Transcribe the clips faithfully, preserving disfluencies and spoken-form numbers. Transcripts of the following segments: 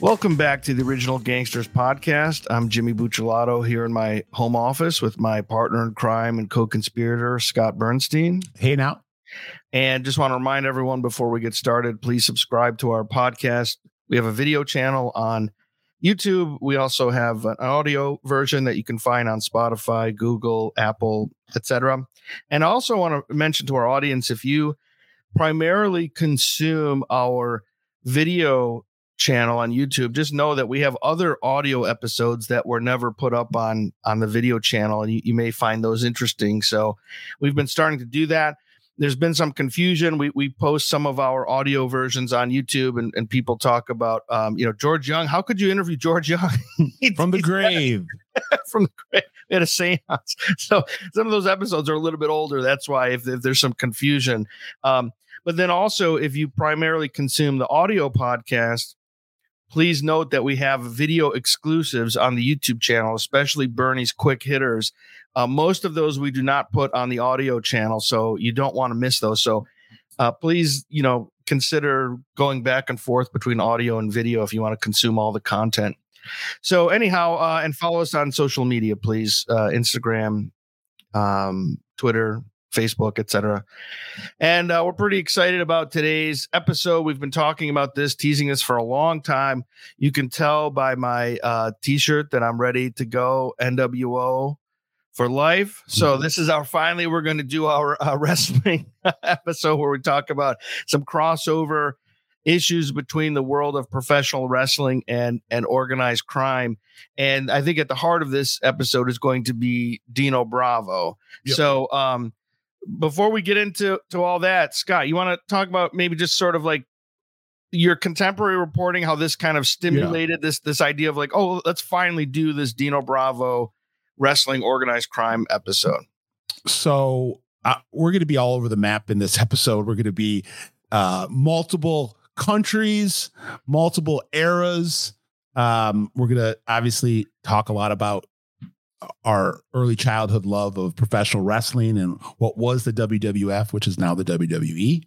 Welcome back to the Original Gangsters Podcast. I'm Jimmy Bucciolato here in my home office with my partner in crime and co-conspirator, Scott Bernstein. Hey, now. And just want to remind everyone before we get started, please subscribe to our podcast. We have a video channel on YouTube. We also have an audio version that you can find on Spotify, Google, Apple, et cetera. And I also want to mention to our audience, if you primarily consume our video channel on YouTube, just know that we have other audio episodes that were never put up on on the video channel, and you, you may find those interesting. So we've been starting to do that. There's been some confusion. We we post some of our audio versions on YouTube, and, and people talk about um you know George Young. How could you interview George Young from the grave? From the grave. We had a seance. So some of those episodes are a little bit older. That's why if, if there's some confusion. Um, but then also, if you primarily consume the audio podcast, please note that we have video exclusives on the YouTube channel, especially Bernie's Quick Hitters. Uh, most of those we do not put on the audio channel, so you don't want to miss those. So uh, please, you know, consider going back and forth between audio and video if you want to consume all the content. So anyhow, uh, and follow us on social media, please. Uh, Instagram, um, Twitter, Facebook, et cetera. And uh, we're pretty excited about today's episode. We've been talking about this, teasing this for a long time. You can tell by my uh, t-shirt that I'm ready to go N W O for life. So this is our, finally, we're going to do our uh, wrestling episode where we talk about some crossover issues between the world of professional wrestling and, and organized crime. And I think at the heart of this episode is going to be Dino Bravo. Yep. So, um, before we get into to all that, Scott, you want to talk about maybe just sort of like your contemporary reporting, how this kind of stimulated yeah. this this idea of like, oh, let's finally do this Dino Bravo wrestling organized crime episode. So uh, we're going to be all over the map in this episode. We're going to be uh, multiple countries, multiple eras. Um, we're going to obviously talk a lot about our early childhood love of professional wrestling and what was the W W F, which is now the W W E.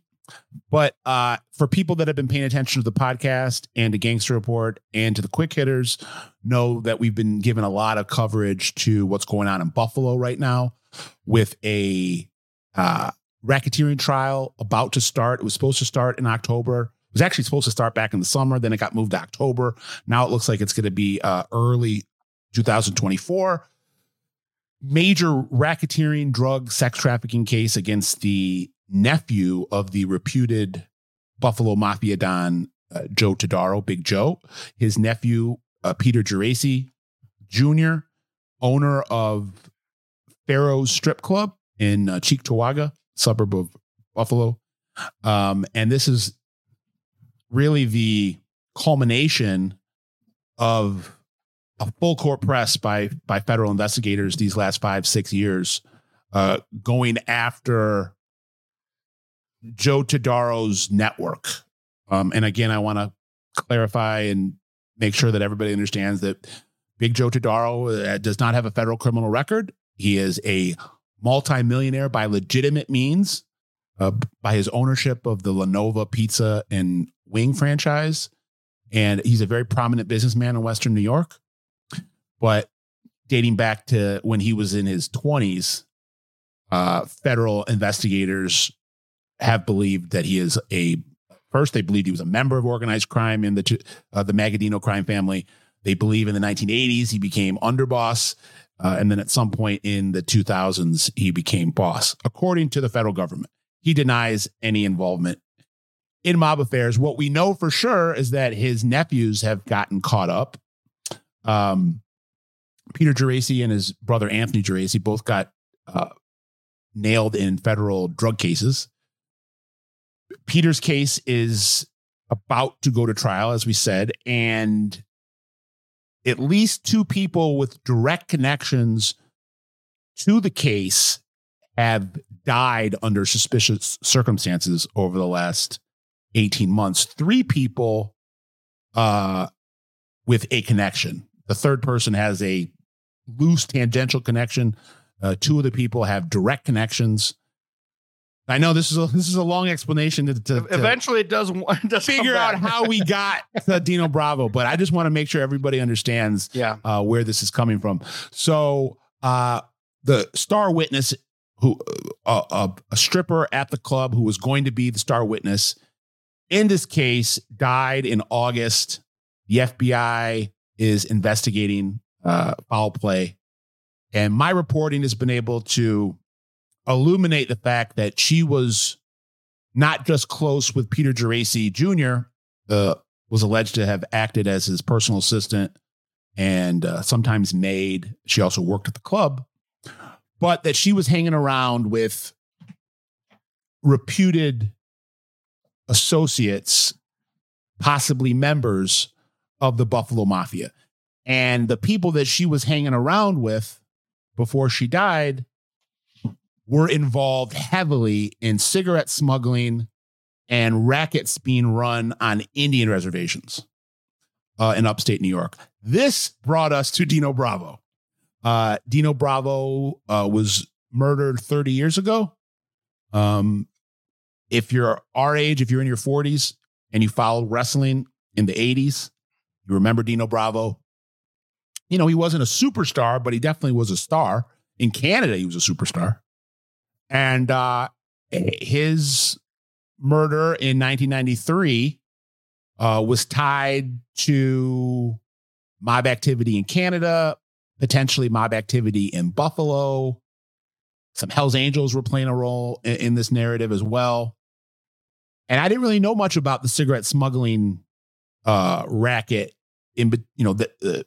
But uh, for people that have been paying attention to the podcast and to Gangster Report and to the Quick Hitters, know that we've been giving a lot of coverage to what's going on in Buffalo right now with a uh, racketeering trial about to start. It was supposed to start in October. It was actually supposed to start back in the summer. Then it got moved to October. Now it looks like it's going to be uh, early two thousand twenty-four. Major racketeering, drug, sex trafficking case against the nephew of the reputed Buffalo Mafia Don, uh, Joe Todaro, Big Joe. His nephew, uh, Peter Gerace Junior, owner of Pharaoh's Strip Club in uh, Cheektowaga, suburb of Buffalo. Um, and this is really the culmination of a full court press by by federal investigators these last five, six years, uh, going after Joe Todaro's network. Um, and again, I want to clarify and make sure that everybody understands that Big Joe Todaro does not have a federal criminal record. He is a multimillionaire by legitimate means, uh, by his ownership of the Lenova Pizza and Wing franchise. And he's a very prominent businessman in Western New York. But dating back to when he was in his twenties, uh, federal investigators have believed that he is a, first they believed he was a member of organized crime in the uh, the Magaddino crime family. They believe in the nineteen eighties, he became underboss. Uh, and then at some point in the two thousands, he became boss, according to the federal government. He denies any involvement in mob affairs. What we know for sure is that his nephews have gotten caught up. Um, Peter Gerace and his brother Anthony Gerace both got uh, nailed in federal drug cases. Peter's case is about to go to trial, as we said, and at least two people with direct connections to the case have died under suspicious circumstances over the last eighteen months. Three people uh, with a connection. The third person has a loose tangential connection. Uh, two of the people have direct connections. I know this is a, this is a long explanation to, to eventually it does, does figure out how we got to Dino Bravo, but I just want to make sure everybody understands yeah. uh, where this is coming from. So uh, the star witness, who uh, uh, a stripper at the club who was going to be the star witness in this case, died in August. The F B I is investigating uh, foul play, and my reporting has been able to illuminate the fact that she was not just close with Peter Gerace Junior, uh, was alleged to have acted as his personal assistant and uh, sometimes maid. She also worked at the club, but that she was hanging around with reputed associates, possibly members of the Buffalo Mafia. And the people that she was hanging around with before she died were involved heavily in cigarette smuggling and rackets being run on Indian reservations uh, in upstate New York. This brought us to Dino Bravo. Uh, Dino Bravo uh, was murdered thirty years ago. Um, if you're our age, if you're in your forties and you followed wrestling in the eighties, you remember Dino Bravo. You know, he wasn't a superstar, but he definitely was a star. In Canada, he was a superstar. And uh, his murder in nineteen ninety-three uh, was tied to mob activity in Canada, potentially mob activity in Buffalo. Some Hells Angels were playing a role in, in this narrative as well. And I didn't really know much about the cigarette smuggling uh, racket in, you know, the, uh,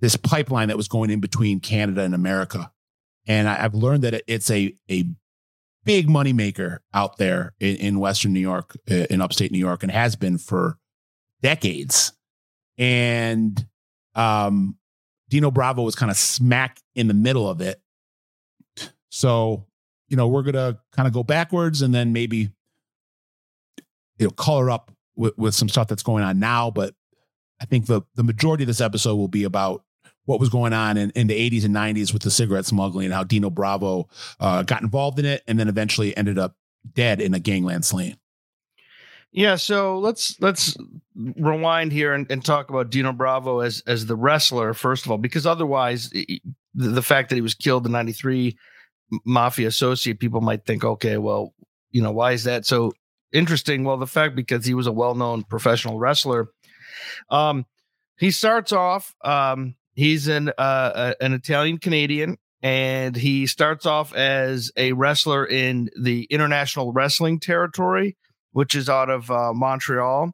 this pipeline that was going in between Canada and America. And I, I've learned that it's a a big moneymaker out there in, in Western New York, in upstate New York, and has been for decades. And um, Dino Bravo was kind of smack in the middle of it. So, you know, we're going to kind of go backwards and then maybe, you know, color up with, with some stuff that's going on now. But I think the, the majority of this episode will be about what was going on in, in the eighties and nineties with the cigarette smuggling and how Dino Bravo uh, got involved in it and then eventually ended up dead in a gangland slaying. Yeah. So let's, let's rewind here and, and talk about Dino Bravo as, as the wrestler, first of all, because otherwise the, the fact that he was killed in ninety-three, mafia associate, people might think, okay, well, you know, why is that so interesting? Well, the fact, because he was a well-known professional wrestler. Um, he starts off, um, He's an uh, an Italian Canadian, and he starts off as a wrestler in the International Wrestling Territory, which is out of uh, Montreal.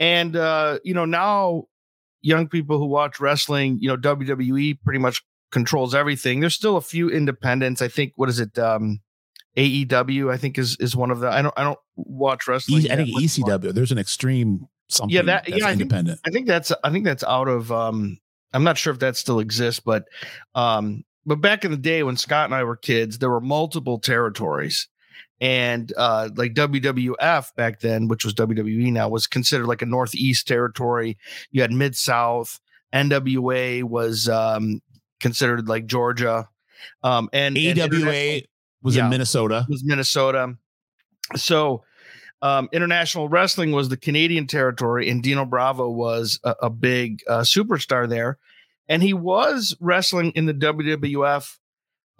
And uh, you know, now young people who watch wrestling, you know, W W E pretty much controls everything. There's still a few independents. I think what is it? Um, A E W, I think is is one of the. I don't I don't watch wrestling. E- I think E C W. There's an extreme something. Yeah, that, that's yeah, I independent. Think, I think that's I think that's out of. Um, I'm not sure if that still exists, but um, but back in the day when Scott and I were kids, there were multiple territories, and uh, like W W F back then, which was W W E now, was considered like a Northeast territory. You had Mid-South. N W A was um, considered like Georgia, um, and A W A was yeah, in Minnesota. Was Minnesota. So um, international wrestling was the Canadian territory, and Dino Bravo was a, a big uh, superstar there. And he was wrestling in the W W F.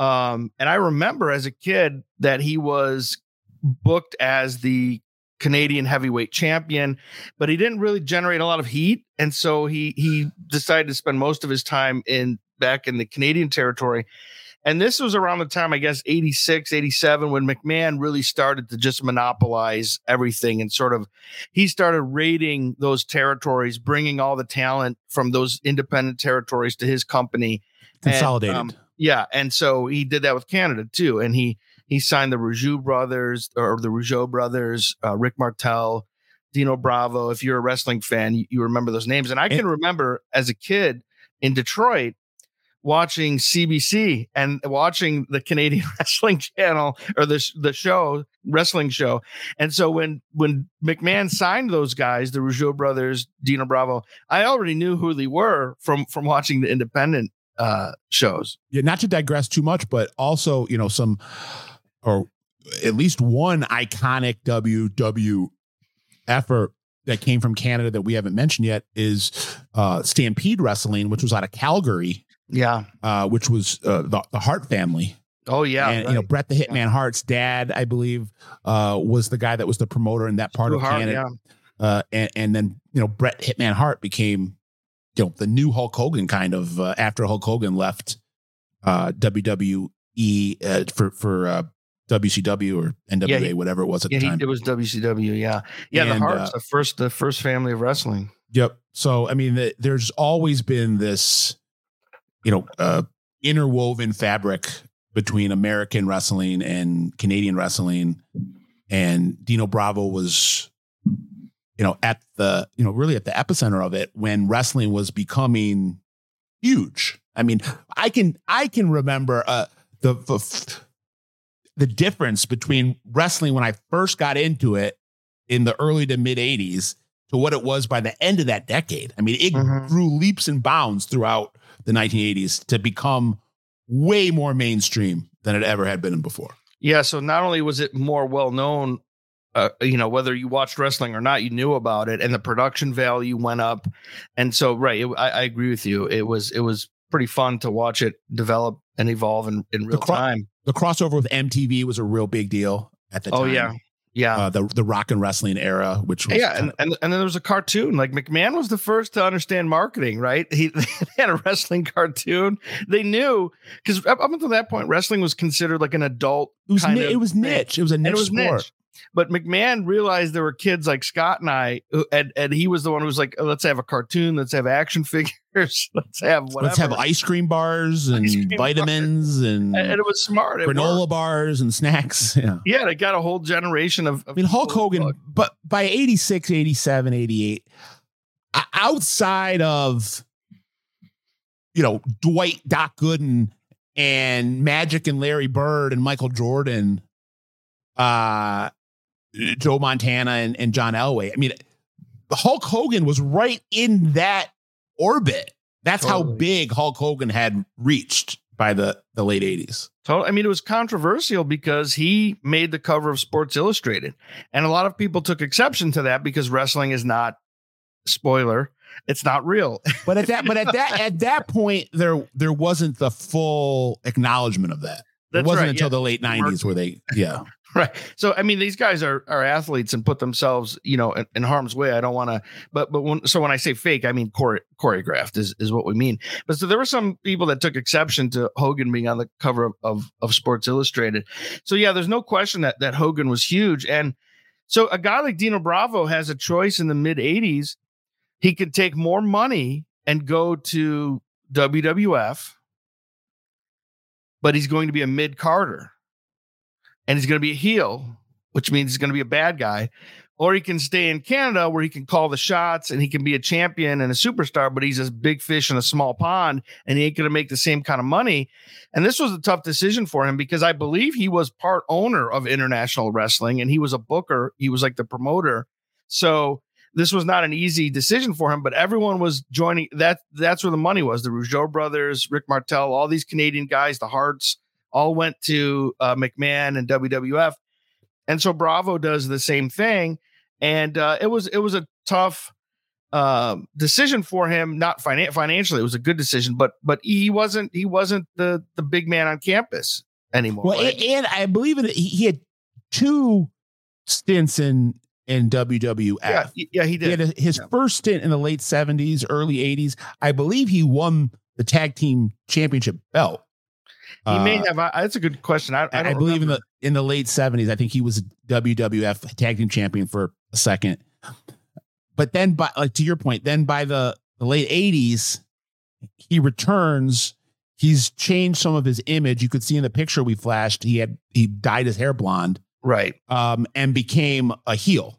Um, and I remember as a kid that he was booked as the Canadian heavyweight champion, but he didn't really generate a lot of heat. And so he, he decided to spend most of his time in back in the Canadian territory. And this was around the time, I guess, eighty-six, eighty-seven, when McMahon really started to just monopolize everything. And sort of he started raiding those territories, bringing all the talent from those independent territories to his company. Consolidated. And, um, yeah. And so he did that with Canada, too. And he he signed the Rougeau brothers or the Rougeau brothers, uh, Rick Martel, Dino Bravo. If you're a wrestling fan, you, you remember those names. And I can remember as a kid in Detroit, watching C B C and watching the Canadian Wrestling Channel or the the show wrestling show, and so when when McMahon signed those guys, the Rougeau brothers, Dino Bravo, I already knew who they were from from watching the independent uh, shows. Yeah, not to digress too much, but also you know some or at least one iconic W W F that came from Canada that we haven't mentioned yet is uh, Stampede Wrestling, which was out of Calgary. Yeah. Uh, which was uh, the, the Hart family. Oh, yeah. And, right. you know, Bret the Hitman yeah. Hart's dad, I believe, uh, was the guy that was the promoter in that part True of Hart, Canada. Yeah. Uh, and, and then, you know, Bret Hitman Hart became, you know, the new Hulk Hogan kind of uh, after Hulk Hogan left uh, W W E uh, for, for uh, W C W or N W A, yeah, he, whatever it was at yeah, the time. He, it was W C W. Yeah. Yeah. And, the Hart's uh, the first, the first family of wrestling. Yep. So, I mean, the, there's always been this, you know, uh, interwoven fabric between American wrestling and Canadian wrestling. And Dino Bravo was, you know, at the, you know, really at the epicenter of it when wrestling was becoming huge. I mean, I can, I can remember uh, the, the, the difference between wrestling when I first got into it in the early to mid eighties to what it was by the end of that decade. I mean, it mm-hmm. grew leaps and bounds throughout the nineteen eighties to become way more mainstream than it ever had been before. Yeah. So not only was it more well-known, uh, you know, whether you watched wrestling or not, you knew about it and the production value went up. And so, right. It, I, I agree with you. It was, it was pretty fun to watch it develop and evolve in, in real the cro- time. The crossover with M T V was a real big deal at the time. Oh, yeah. Yeah. Uh, the, the rock and wrestling era, which was. Yeah. And, and, and then there was a cartoon. Like McMahon was the first to understand marketing, right? He they had a wrestling cartoon. They knew because up until that point, wrestling was considered like an adult. It was, kind n- of, it was niche. It was a niche it was sport. Niche. But McMahon realized there were kids like Scott and I, who, and, and he was the one who was like, oh, let's have a cartoon. Let's have action figures. Let's have whatever. Let's have ice cream bars and cream vitamins. Bars. And, and it was smart. It granola worked. Bars and snacks. Yeah. Yeah. They got a whole generation of. of I mean, Hulk Hogan, book. But by eighty-six, eighty-seven, eighty-eight, outside of, you know, Dwight, Doc Gooden and Magic and Larry Bird and Michael Jordan, uh, Joe Montana and, and John Elway. I mean, Hulk Hogan was right in that orbit. That's totally. How big Hulk Hogan had reached by the, the late eighties. Totally. I mean, it was controversial because he made the cover of Sports Illustrated. And a lot of people took exception to that because wrestling is not, spoiler, it's not real. But at that but at that at that point there there wasn't the full acknowledgement of that. That's it wasn't right, until yeah. the late nineties where they yeah. Right. So, I mean, these guys are, are athletes and put themselves, you know, in, in harm's way. I don't want to, but, but when, so when I say fake, I mean, chore, choreographed is, is what we mean. But so there were some people that took exception to Hogan being on the cover of, of, of Sports Illustrated. So yeah, there's no question that, that Hogan was huge. And so a guy like Dino Bravo has a choice in the mid eighties. He could take more money and go to W W F, but he's going to be a mid-carder. And he's going to be a heel, which means he's going to be a bad guy. Or he can stay in Canada where he can call the shots and he can be a champion and a superstar, but he's a big fish in a small pond and he ain't going to make the same kind of money. And this was a tough decision for him because I believe he was part owner of international wrestling and he was a booker. He was like the promoter. So this was not an easy decision for him, but everyone was joining. That, that's where the money was. The Rougeau brothers, Rick Martel, all these Canadian guys, the Harts, all went to uh, McMahon and W W F. And so Bravo does the same thing. And uh, it was it was a tough uh, decision for him, not finan- financially. It was a good decision, but but he wasn't he wasn't the, the big man on campus anymore. Well, right? and, and I believe it, he had two stints in, in W W F. Yeah, yeah, he did. He had a, his yeah. first stint in the late seventies, early eighties. I believe he won the tag team championship belt. He may have. Uh, that's a good question. I, I, I believe remember. in the in the late seventies, I think he was a W W F tag team champion for a second. But then, by, like to your point, then by the, the late eighties, he returns. He's changed some of his image. You could see in the picture we flashed. He had he dyed his hair blonde, right? Um, and became a heel,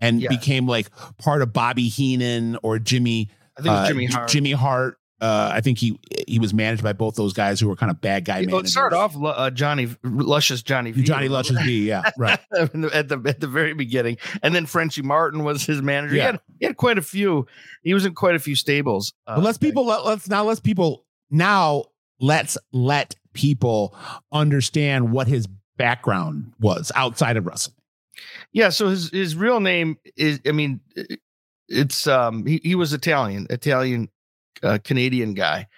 and yeah. became like part of Bobby Heenan or Jimmy. I think it was Jimmy uh, Hart. Jimmy Hart. Uh, I think he he was managed by both those guys who were kind of bad guy managers. It started off uh, Johnny Luscious, Johnny V. Johnny Luscious V, yeah, right. at, the, at the very beginning. And then Frenchie Martin was his manager. Yeah. He had, he had quite a few. He was in quite a few stables. Uh, but let's people let, let's now let's people now let's let people understand what his background was outside of wrestling. Yeah. So his, his real name is, I mean, it's, um, he, he was Italian, Italian, uh, Canadian guy.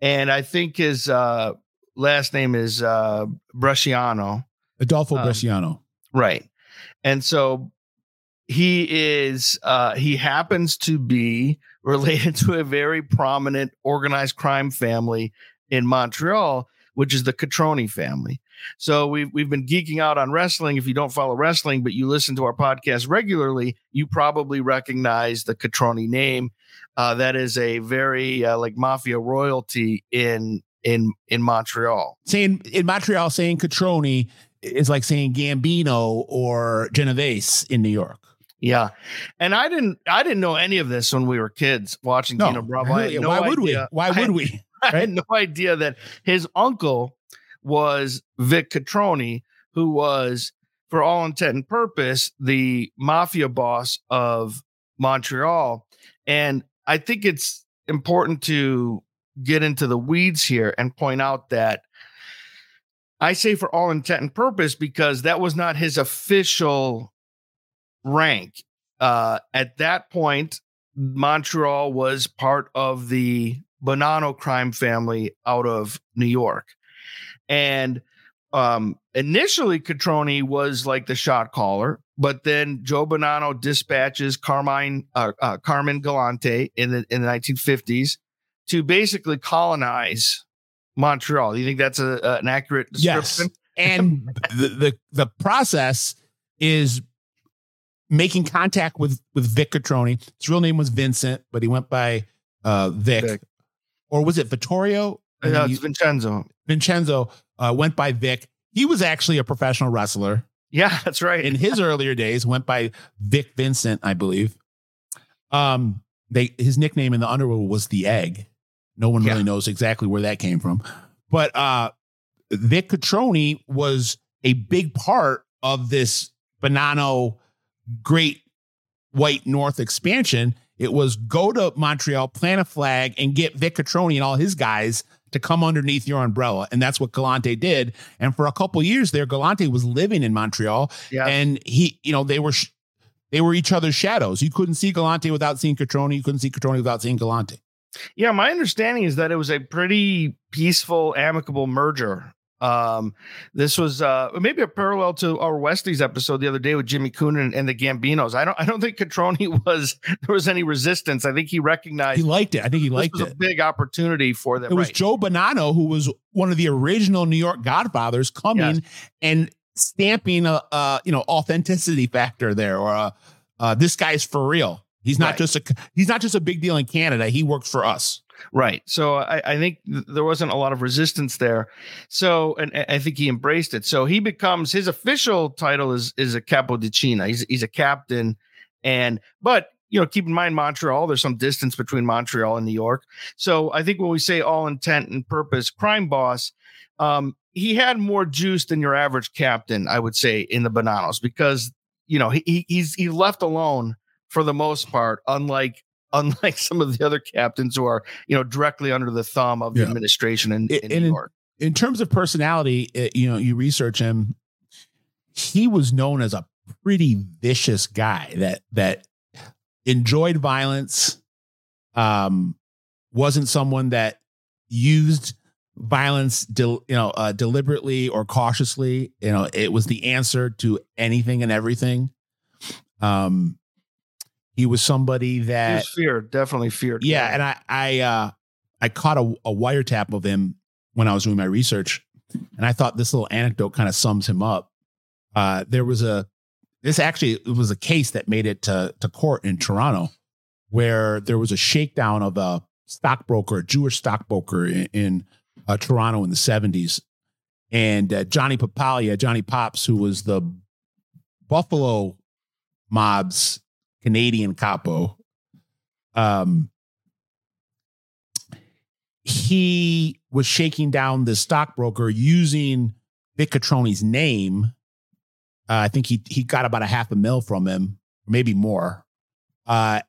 And I think his, uh, last name is, uh, Bresciano. Adolfo um, Bresciano. Right. And so he is, uh, he happens to be related to a very prominent organized crime family in Montreal, which is the Cotroni family. So we've, we've been geeking out on wrestling. If you don't follow wrestling, but you listen to our podcast regularly, you probably recognize the Cotroni name. Uh, that is a very uh, like mafia royalty in in in Montreal. Saying in Montreal, saying Cotroni is like saying Gambino or Genovese in New York. Yeah, and I didn't I didn't know any of this when we were kids watching no, Dino Bravo. Really, no why idea. would we? Why would we? Right? I had no idea that his uncle was Vic Cotroni, who was, for all intent and purpose, the mafia boss of Montreal. And I think it's important to get into the weeds here and point out that I say for all intent and purpose because that was not his official rank. Uh, at that point, Montreal was part of the Bonanno crime family out of New York. And um, initially, Cotroni was like the shot caller, but then Joe Bonanno dispatches Carmine, uh, uh, Carmen Galante in the in the nineteen fifties to basically colonize Montreal. Do you think that's a, uh, an accurate description? Yes. And the, the the process is making contact with with Vic Cotroni. His real name was Vincent, but he went by uh, Vic. Vic, or was it Vittorio? No, it's Vincenzo. Vincenzo uh, went by Vic. He was actually a professional wrestler. Yeah, that's right. In his earlier days, went by Vic Vincent, I believe. Um, they his nickname in the underworld was the Egg. No one yeah. really knows exactly where that came from, but uh, Vic Cotroni was a big part of this Bonanno Great White North expansion. It was go to Montreal, plant a flag, and get Vic Cotroni and all his guys to come underneath your umbrella. And that's what Galante did. And for a couple of years there, Galante was living in Montreal yeah. and he, you know, they were, sh- they were each other's shadows. You couldn't see Galante without seeing Cotroni. You couldn't see Cotroni without seeing Galante. Yeah. My understanding is that it was a pretty peaceful, amicable merger. Um, this was, uh, maybe a parallel to our Wesley's episode the other day with Jimmy Coonan and, and the Gambinos. I don't, I don't think Cotroni was, there was any resistance. I think he recognized, he liked it. I think he liked it. It was a big opportunity for them. It was right. Joe Bonanno, who was one of the original New York Godfathers, coming yes. and stamping a, uh, you know, authenticity factor there, or, uh, uh, this guy's for real. He's not right. just a, he's not just a big deal in Canada. He works for us. Right. So I, I think th- there wasn't a lot of resistance there. So, and, and I think he embraced it. So he becomes, his official title is, is a capodicina. He's, he's a captain. And, but, you know, keep in mind Montreal, there's some distance between Montreal and New York. So I think when we say all intent and purpose crime boss, um, he had more juice than your average captain, I would say, in the Bonannos, because, you know, he, he's, he left alone for the most part, unlike, Unlike some of the other captains who are, you know, directly under the thumb of the yeah. administration in, in, in New York. In, in terms of personality, it, you know, you research him. He was known as a pretty vicious guy that that enjoyed violence. Um, wasn't someone that used violence, del, you know, uh, deliberately or cautiously. You know, it was the answer to anything and everything. Um. He was somebody that he was feared, definitely feared. Yeah. And I, I, uh, I caught a, a wiretap of him when I was doing my research, and I thought this little anecdote kind of sums him up. Uh, there was a, this actually it was a case that made it to, to court in Toronto, where there was a shakedown of a stockbroker, a Jewish stockbroker in, in uh, Toronto in the seventies. And uh, Johnny Papalia, Johnny Pops, who was the Buffalo mob's Canadian capo, um, he was shaking down the stockbroker using Vic Cotroni's name. Uh, I think he he got about a half a mil from him, maybe more. Uh,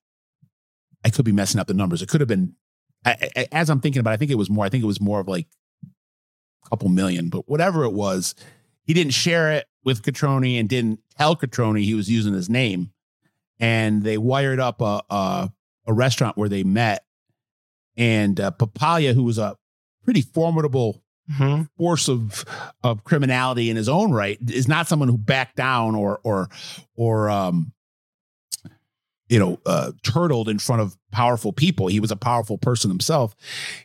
I could be messing up the numbers. It could have been, I, I, as I'm thinking about it, I think it was more. I think it was more of like a couple million, but whatever it was, he didn't share it with Cotroni and didn't tell Cotroni he was using his name. And they wired up a a, a restaurant where they met. And uh, Papalia, who was a pretty formidable mm-hmm. force of of criminality in his own right, is not someone who backed down or or or um you know uh, turtled in front of powerful people. He was a powerful person himself.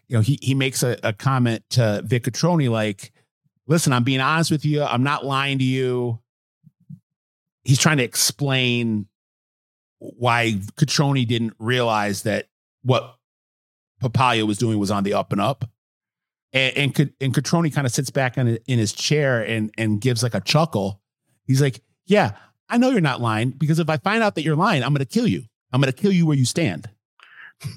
You know, he he makes a, a comment to Vic Cotroni like, "Listen, I'm being honest with you. I'm not lying to you." He's trying to explain why Cotroni didn't realize that what Papalia was doing was on the up and up. And and, and Cotroni kind of sits back in, in his chair and, and gives like a chuckle. He's like, "Yeah, I know you're not lying, because if I find out that you're lying, I'm going to kill you. I'm going to kill you where you stand."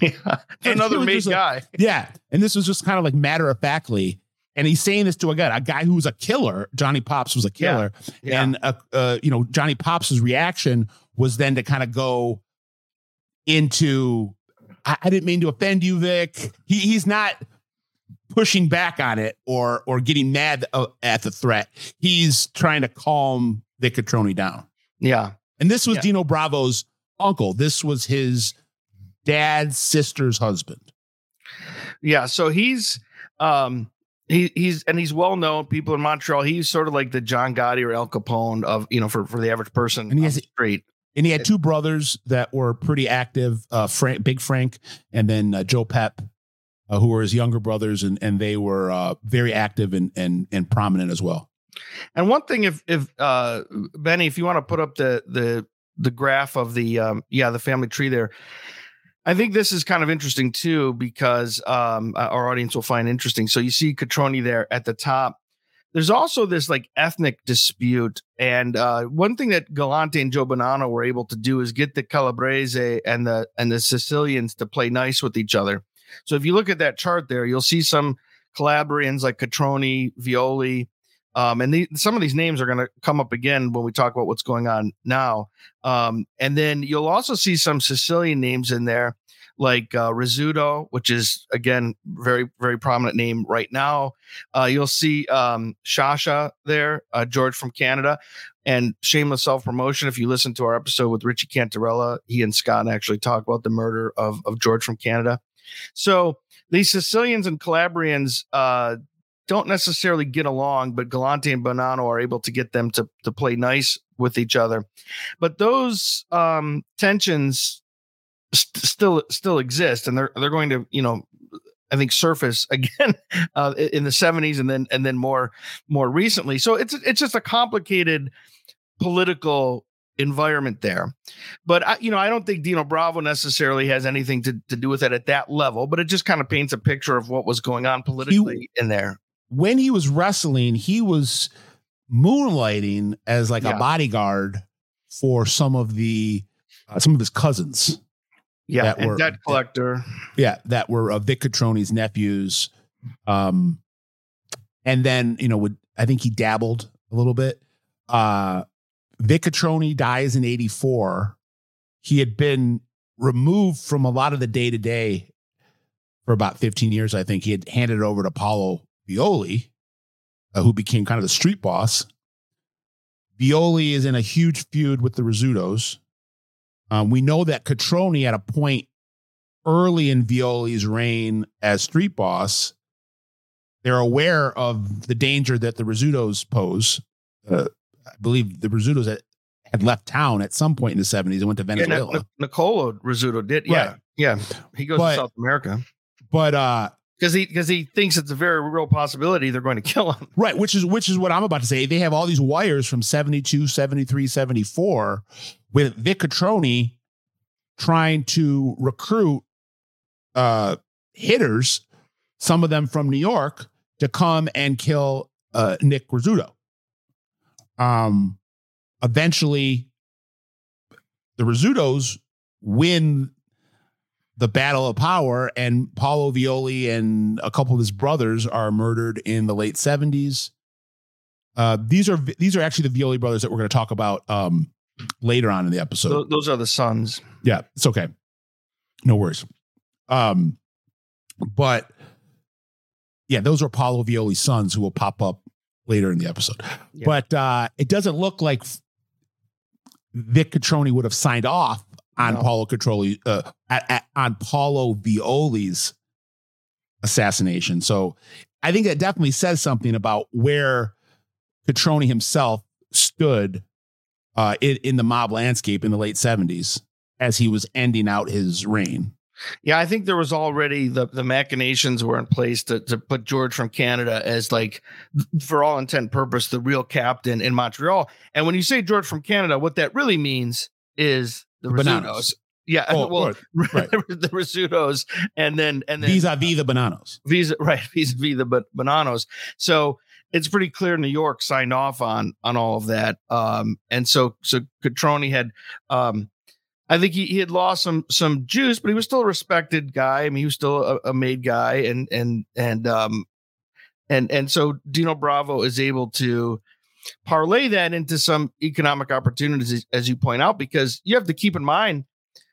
Yeah, another made guy. Like, yeah. And this was just kind of like matter of factly. And he's saying this to a guy, a guy who was a killer. Johnny Pops was a killer. Yeah, yeah. And, uh, uh, you know, Johnny Pops' reaction was then to kind of go into, I, I didn't mean to offend you, Vic. He, he's not pushing back on it or or getting mad at the threat. He's trying to calm Vic Cotroni down. Yeah. And this was yeah. Dino Bravo's uncle. This was his dad's sister's husband. Yeah. So he's... um. He, he's and he's well known. People in Montreal, he's sort of like the John Gotti or Al Capone of, you know, for, for the average person. And he has on the street. And he had two brothers that were pretty active, uh, Frank, Big Frank, and then uh, Joe Pep, uh, who were his younger brothers, and and they were uh, very active and and and prominent as well. And one thing, if if uh, Benny, if you want to put up the the the graph of the um, yeah the family tree there. I think this is kind of interesting too, because um, our audience will find interesting. So you see Cotroni there at the top. There's also this like ethnic dispute. And uh, one thing that Galante and Joe Bonanno were able to do is get the Calabrese and the, and the Sicilians to play nice with each other. So if you look at that chart there, you'll see some Calabrians like Cotroni, Violi, Um, and the, some of these names are going to come up again when we talk about what's going on now. Um, and then you'll also see some Sicilian names in there, like uh, Rizzuto, which is, again, very, very prominent name right now. Uh, you'll see um, Shasha there, uh, George from Canada, and shameless self-promotion. If you listen to our episode with Richie Cantarella, he and Scott actually talk about the murder of, of George from Canada. So these Sicilians and Calabrians uh don't necessarily get along, but Galante and Bonanno are able to get them to, to play nice with each other. But those um, tensions st- still still exist, and they're they're going to, you know, I think surface again uh, in the seventies and then and then more more recently. So it's it's just a complicated political environment there. But I, you know, I don't think Dino Bravo necessarily has anything to, to do with it at that level, but it just kind of paints a picture of what was going on politically he- in there. When he was wrestling, he was moonlighting as like yeah. a bodyguard for some of the uh, some of his cousins. Yeah, that and were, debt collector. Yeah, that were uh, Vic Cotroni's nephews. Um, and then you know, would I think he dabbled a little bit. Uh, Vic Cotroni dies in eighty-four. He had been removed from a lot of the day to day for about fifteen years. I think he had handed it over to Paolo Violi, uh, who became kind of the street boss. Violi is in a huge feud with the Rizzutos. Um, we know that Cotroni, at a point early in Violi's reign as street boss, they're aware of the danger that the Rizzutos pose. Uh, I believe the Rizzutos had, had left town at some point in the seventies and went to Venezuela. Yeah, N- Nicolo Rizzuto did. Yeah. Right. Yeah. He goes but, to South America. But, uh, Because he because he thinks it's a very real possibility they're going to kill him. Right, which is which is what I'm about to say. They have all these wires from seventy-two, seventy-three, seventy-four with Vic Cotroni trying to recruit uh, hitters, some of them from New York, to come and kill uh, Nick Rizzuto. Um, eventually, the Rizzutos win the battle of power, and Paolo Violi and a couple of his brothers are murdered in the late seventies. Uh, these are these are actually the Violi brothers that we're going to talk about um, later on in the episode. Those are the sons. Yeah, it's okay. No worries. Um, but yeah, those are Paolo Violi's sons who will pop up later in the episode. Yeah. But uh, it doesn't look like Vic Cotroni would have signed off on no. Paolo Cotroni, uh, at, at, on Paolo Violi's assassination. So I think that definitely says something about where Cotroni himself stood uh, in, in the mob landscape in the late seventies as he was ending out his reign. Yeah, I think there was already the, the machinations were in place to, to put George from Canada as, like, for all intent and purpose, the real captain in Montreal. And when you say George from Canada, what that really means is the Bonannos. Yeah, oh, well, right. the Rizzutos, and then and then vis-a-vis the Bonannos. Visa, right, vis-a-vis the Bonannos. So it's pretty clear New York signed off on on all of that. Um, and so so Cotroni had. Um, I think he, he had lost some some juice, but he was still a respected guy. I mean, he was still a, a made guy, and and and um and and so Dino Bravo is able to parlay that into some economic opportunities, as you point out, because you have to keep in mind,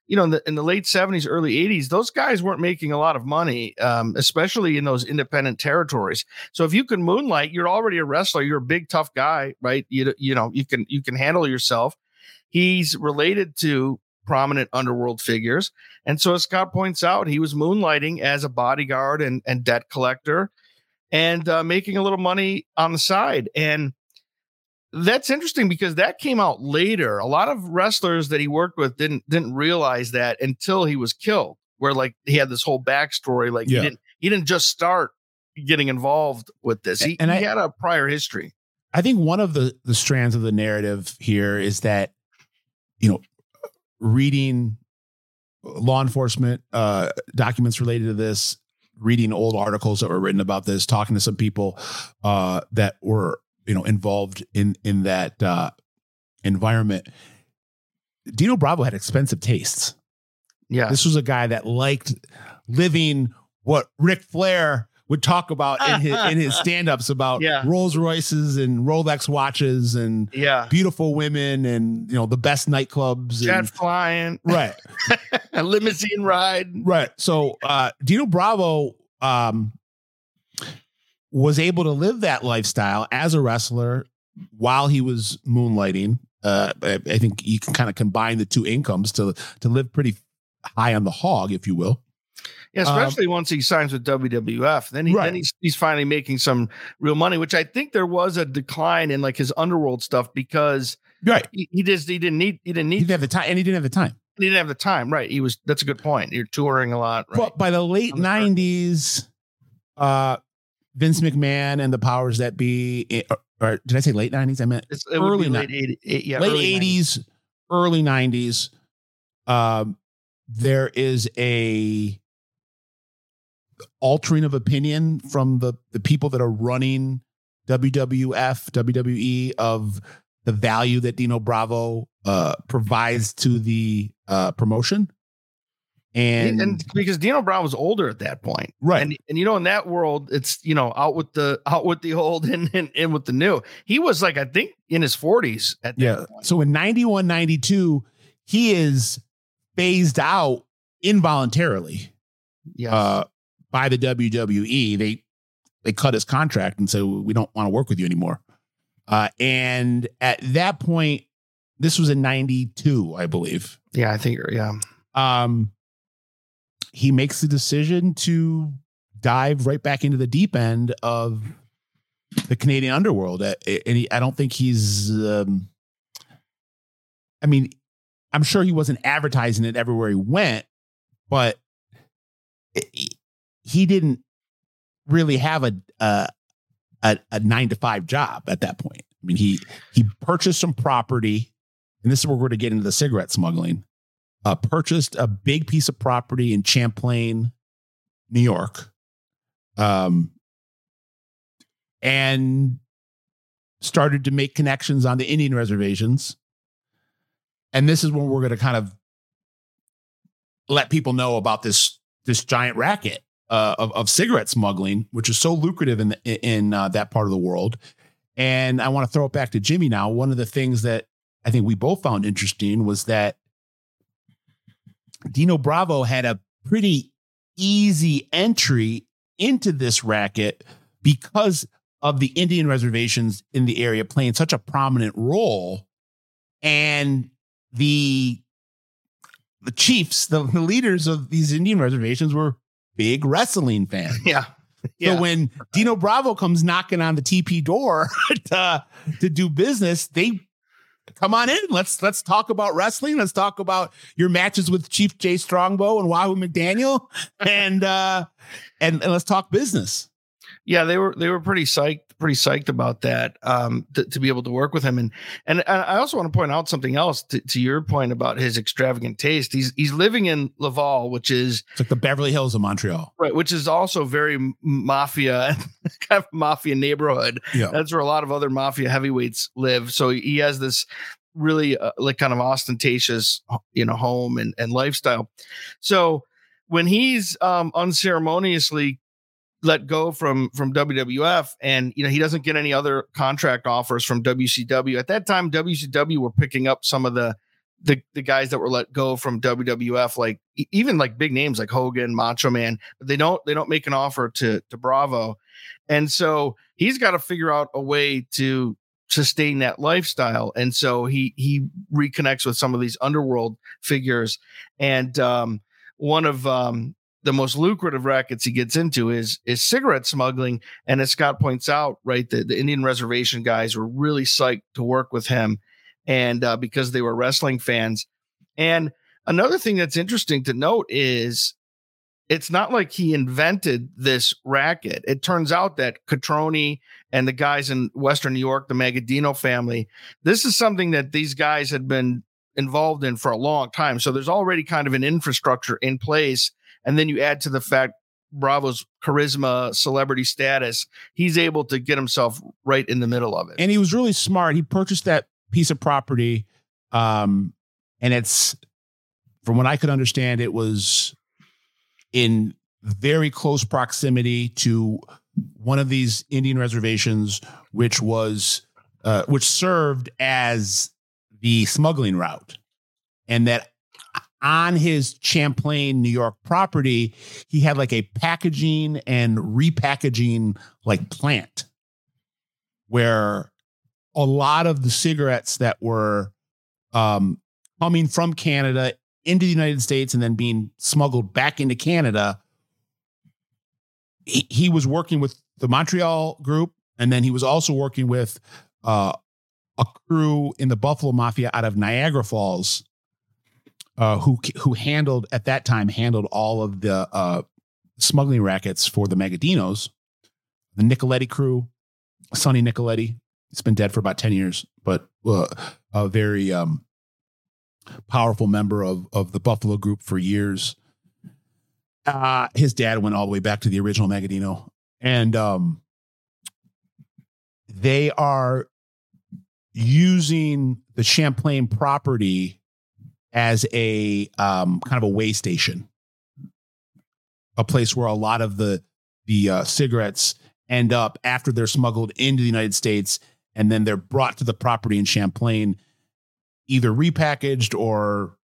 you know, in the in the late seventies, early eighties, those guys weren't making a lot of money, um, especially in those independent territories. So if you can moonlight, you're already a wrestler. You're a big, tough guy, right? You you know you can you can handle yourself. He's related to prominent underworld figures. And so as Scott points out, he was moonlighting as a bodyguard and, and debt collector and uh, making a little money on the side. And that's interesting because that came out later. A lot of wrestlers that he worked with didn't didn't realize that until he was killed, where like he had this whole backstory. Like yeah. he didn't he didn't just start getting involved with this. He, and I, he had a prior history. I think one of the, the strands of the narrative here is that, you know, reading law enforcement uh, documents related to this, reading old articles that were written about this, talking to some people uh, that were, you know, involved in, in that uh, environment. Dino Bravo had expensive tastes. Yeah. This was a guy that liked living what Ric Flair would talk about in his, in his standups about yeah. Rolls Royces and Rolex watches and yeah. beautiful women and, you know, the best nightclubs. Jet and, flying. Right. A limousine ride. Right. So uh, Dino Bravo um, was able to live that lifestyle as a wrestler while he was moonlighting. Uh, I, I think you can kind of combine the two incomes to, to live pretty high on the hog, if you will. Yeah, especially um, once he signs with W W F, then, he, right. then he's, he's finally making some real money, which I think there was a decline in like his underworld stuff because right. he, he just he didn't need he didn't need he didn't have the time and he didn't have the time he didn't have the time right he was that's a good point you're touring a lot right? But by the late the nineties, uh, Vince McMahon and the powers that be, or, or did I say late nineties? I meant it's, it early late eighties, yeah, late eighties, early nineties. Um, there is a altering of opinion from the, the people that are running W W F, W W E of the value that Dino Bravo uh, provides to the uh, promotion. And, and because Dino Bravo was older at that point. Right. And, and, you know, in that world, it's, you know, out with the, out with the old and in and, and with the new. He was like, I think in his forties at that yeah. point. So in ninety-one, ninety-two, he is phased out involuntarily. Yeah. Uh, by the W W E, they they cut his contract and said, we don't want to work with you anymore. Uh, and at that point, this was in ninety-two, I believe. Yeah, I think. Yeah. Um, he makes the decision to dive right back into the deep end of the Canadian underworld. And he, I don't think he's um, I mean, I'm sure he wasn't advertising it everywhere he went, but it, he didn't really have a, uh, a a nine to five job at that point. I mean, he he purchased some property, and this is where we're going to get into the cigarette smuggling. Uh, purchased a big piece of property in Champlain, New York, um, and started to make connections on the Indian reservations. And this is when we're going to kind of let people know about this this giant racket. Uh, of, of cigarette smuggling, which is so lucrative in the, in uh, that part of the world. And I want to throw it back to Jimmy now. One of the things that I think we both found interesting was that Dino Bravo had a pretty easy entry into this racket because of the Indian reservations in the area playing such a prominent role, and the the chiefs, the, the leaders of these Indian reservations were big wrestling fans. Yeah. Yeah. So when Dino Bravo comes knocking on the T P door to, to do business, they come on in. Let's let's talk about wrestling. Let's talk about your matches with Chief Jay Strongbow and Wahoo McDaniel, and uh, and, and let's talk business. Yeah, they were they were pretty psyched, pretty psyched about that, um, th- to be able to work with him. And and I also want to point out something else to, to your point about his extravagant taste. He's he's living in Laval, which is it's like the Beverly Hills of Montreal, right? Which is also very mafia, kind of mafia neighborhood. Yeah. That's where a lot of other mafia heavyweights live. So he has this really uh, like kind of ostentatious, you know, home and and lifestyle. So when he's um, unceremoniously let go from from W W F, and you know he doesn't get any other contract offers from W C W at that time. W C W were picking up some of the the, the guys that were let go from W W F, like even like big names like Hogan, Macho Man. But they don't they don't make an offer to to Bravo, and so he's got to figure out a way to sustain that lifestyle. And so he he reconnects with some of these underworld figures, and um, one of um, the most lucrative rackets he gets into is is cigarette smuggling. And as Scott points out, right, the, the Indian reservation guys were really psyched to work with him, and uh, because they were wrestling fans. And another thing that's interesting to note is it's not like he invented this racket. It turns out that Cotroni and the guys in Western New York, the Magaddino family, this is something that these guys had been involved in for a long time. So there's already kind of an infrastructure in place. And then you add to the fact Bravo's charisma, celebrity status, he's able to get himself right in the middle of it. And he was really smart. He purchased that piece of property. Um, and it's, from what I could understand, it was in very close proximity to one of these Indian reservations, which was, uh, which served as the smuggling route. And that on his Champlain, New York property, he had like a packaging and repackaging like plant where a lot of the cigarettes that were um, coming from Canada into the United States and then being smuggled back into Canada, he, he was working with the Montreal group, and then he was also working with uh, a crew in the Buffalo Mafia out of Niagara Falls, Uh, who who handled at that time handled all of the uh, smuggling rackets for the Magaddinos, the Nicoletti crew, Sonny Nicoletti. It's been dead for about ten years, but uh, a very um, powerful member of of the Buffalo group for years. Uh, his dad went all the way back to the original Magaddino, and um, they are using the Champlain property as a um, kind of a way station, a place where a lot of the the uh, cigarettes end up after they're smuggled into the United States, and then they're brought to the property in Champlain, either repackaged or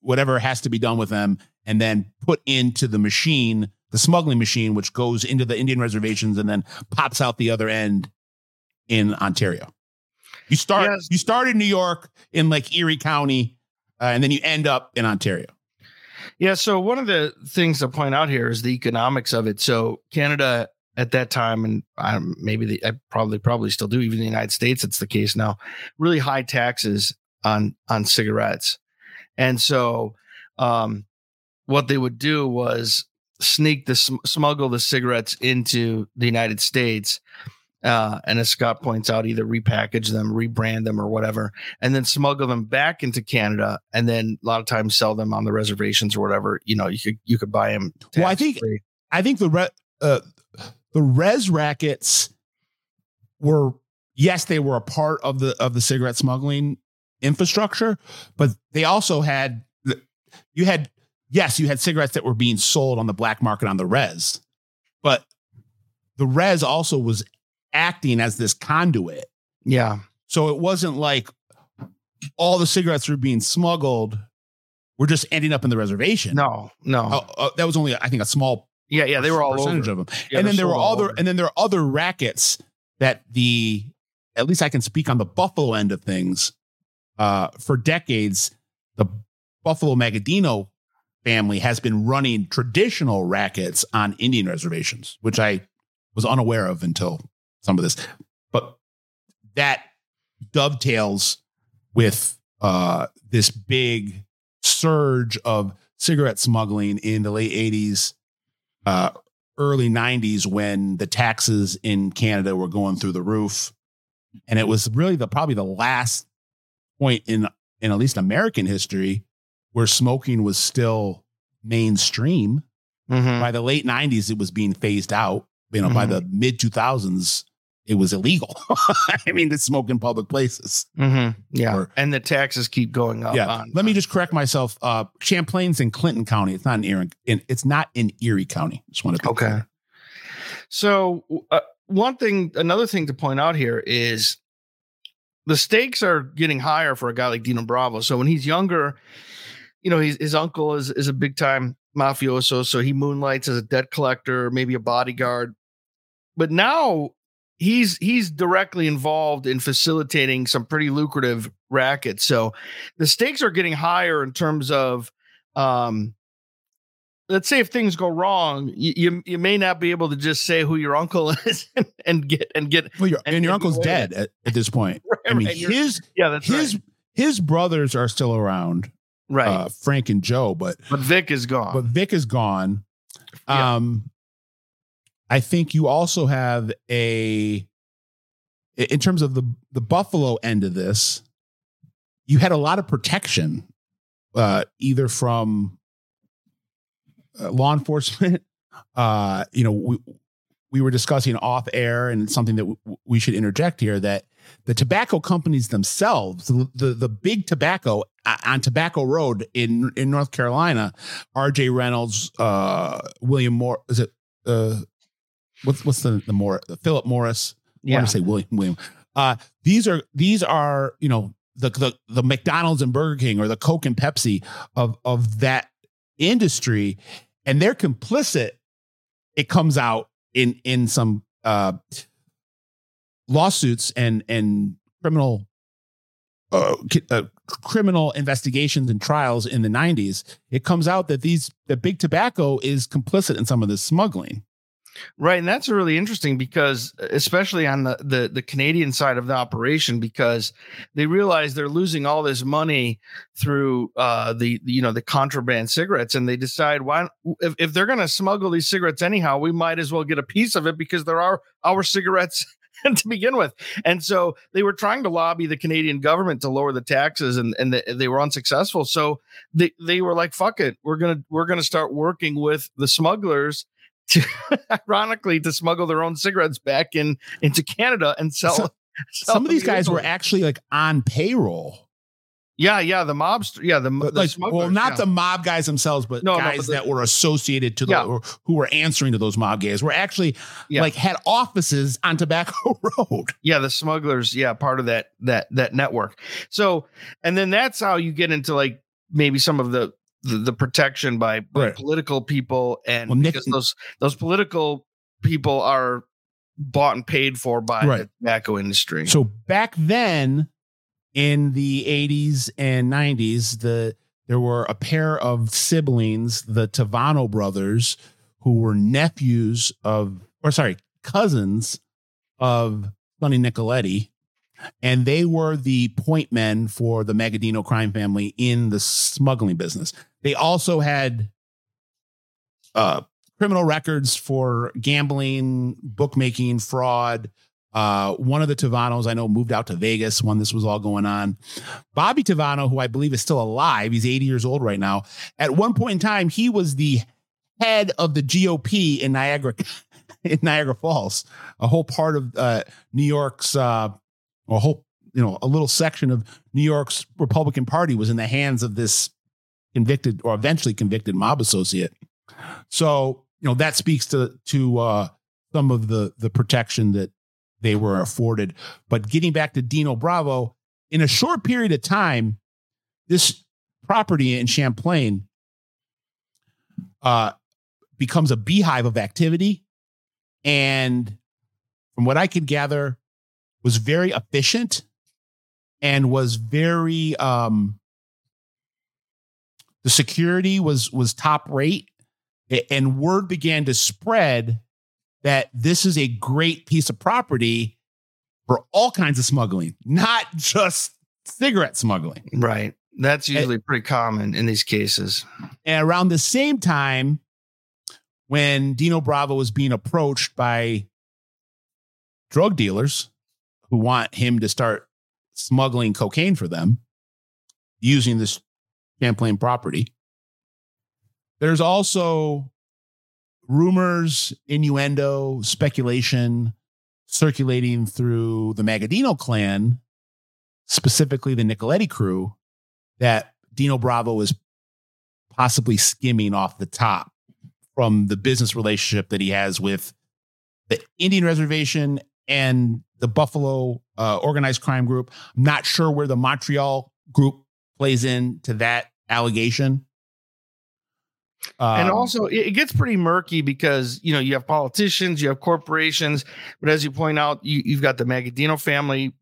whatever has to be done with them, and then put into the machine, the smuggling machine, which goes into the Indian reservations and then pops out the other end in Ontario. You start, yes. you start in New York in like Erie County, Uh, and then you end up in Ontario. Yeah. So one of the things to point out here is the economics of it. So Canada at that time, and um, maybe the, I probably probably still do, even in the United States, it's the case now, really high taxes on on cigarettes. And so um, what they would do was sneak the sm- smuggle the cigarettes into the United States. Uh, and as Scott points out, either repackage them, rebrand them or whatever, and then smuggle them back into Canada. And then a lot of times sell them on the reservations or whatever, you know, you could, you could buy them. Well, I think, free. I think the, re- uh, the res rackets were, yes, they were a part of the, of the cigarette smuggling infrastructure, but they also had, you had, yes, you had cigarettes that were being sold on the black market on the res, but the res also was acting as this conduit. Yeah. So it wasn't like all the cigarettes were being smuggled were just ending up in the reservation. No, no. Uh, uh, that was only, I think, a small Yeah, yeah, they were all percentage over. Of them. Yeah, and then there were all other, over. and then there are other rackets that the, at least I can speak on the Buffalo end of things. Uh, for decades, the Buffalo Magaddino family has been running traditional rackets on Indian reservations, which I was unaware of until some of this, but that dovetails with uh, this big surge of cigarette smuggling in the late eighties, uh, early nineties, when the taxes in Canada were going through the roof. And it was really the, probably the last point in, in at least American history where smoking was still mainstream. Mm-hmm. By the late nineties, it was being phased out. You know, mm-hmm. by the mid two thousands, it was illegal. I mean, to smoke in public places. Mm-hmm. Yeah. Or, and the taxes keep going up. Yeah. On, Let on. me just correct myself. Uh, Champlain's in Clinton County. It's not in Erie. In, it's not in Erie County. Just want to. Okay. Clear. So uh, one thing, another thing to point out here is the stakes are getting higher for a guy like Dino Bravo. So when he's younger, you know, he's, his uncle is, is a big time mafioso. So he moonlights as a debt collector, maybe a bodyguard, but now he's, he's directly involved in facilitating some pretty lucrative rackets. So the stakes are getting higher in terms of, um, let's say if things go wrong, you, you, you may not be able to just say who your uncle is and, and get, and get, well, your, and, and your uncle's dead at, at this point. Right, I mean, right. his, yeah, that's his, right. his brothers are still around. Right, uh, Frank and Joe, but but Vic is gone. But Vic is gone. Yeah. Um, I think you also have a, in terms of the the Buffalo end of this, you had a lot of protection, uh, either from uh, law enforcement. Uh, you know, we we were discussing off air, and it's something that w- we should interject here that the tobacco companies themselves, the the, the big tobacco. On Tobacco Road in, in North Carolina, R J Reynolds, uh, William Moore, is it, uh, what's, what's the, the Moore, Philip Morris. Yeah. I want to say William, William, uh, these are, these are, you know, the, the, the McDonald's and Burger King or the Coke and Pepsi of, of that industry, and they're complicit. It comes out in, in some, uh, lawsuits and, and criminal, Uh, uh, criminal investigations and trials in the nineties, it comes out that these the big tobacco is complicit in some of this smuggling. Right. And that's really interesting because especially on the, the, the Canadian side of the operation, because they realize they're losing all this money through uh, the, you know, the contraband cigarettes. And they decide, why if, if they're going to smuggle these cigarettes anyhow, we might as well get a piece of it because there are our cigarettes to begin with. And so they were trying to lobby the Canadian government to lower the taxes, and, and the, they were unsuccessful. So they, they were like, fuck it. We're going to, we're going to start working with the smugglers to ironically to smuggle their own cigarettes back in into Canada and sell. So, sell some of these guys were actually like on payroll. Yeah. Yeah. The mobs. Yeah. The, the like, well, not yeah. the mob guys themselves, but no, guys no, but the, that were associated to the, yeah. or, who were answering to those mob guys were actually yeah. like had offices on Tobacco Road. Yeah. The smugglers. Yeah. Part of that, that, that network. So, and then that's how you get into like maybe some of the, the, the protection by, by right. political people. And well, because Nick, those, those political people are bought and paid for by right. the tobacco industry. So back then, in the eighties and nineties, the there were a pair of siblings, the Tavano brothers, who were nephews of, or sorry, cousins of Sonny Nicoletti, and they were the point men for the Magaddino crime family in the smuggling business. They also had uh, criminal records for gambling, bookmaking, fraud. Uh, one of the Tavanos I know moved out to Vegas when this was all going on. Bobby Tavano, who I believe is still alive, he's eighty years old right now. At one point in time, he was the head of the G O P in Niagara, in Niagara Falls, a whole part of uh, New York's, uh, a whole, you know, a little section of New York's Republican Party was in the hands of this convicted or eventually convicted mob associate. So, you know, that speaks to to uh, some of the the protection that they were afforded. But getting back to Dino Bravo, in a short period of time, this property in Champlain uh, becomes a beehive of activity. And from what I could gather, was very efficient and was very, um, the security was, was top rate. And word began to spread that this is a great piece of property for all kinds of smuggling, not just cigarette smuggling. Right. That's usually and, pretty common in these cases. And around the same time, when Dino Bravo was being approached by drug dealers who want him to start smuggling cocaine for them using this Champlain property, there's also rumors, innuendo, speculation circulating through the Magaddino clan, specifically the Nicoletti crew, that Dino Bravo is possibly skimming off the top from the business relationship that he has with the Indian reservation and the Buffalo uh, organized crime group. I'm not sure where the Montreal group plays into that allegation. Um, and also it gets pretty murky because, you know, you have politicians, you have corporations, but as you point out, you, you've got the Magaddino family,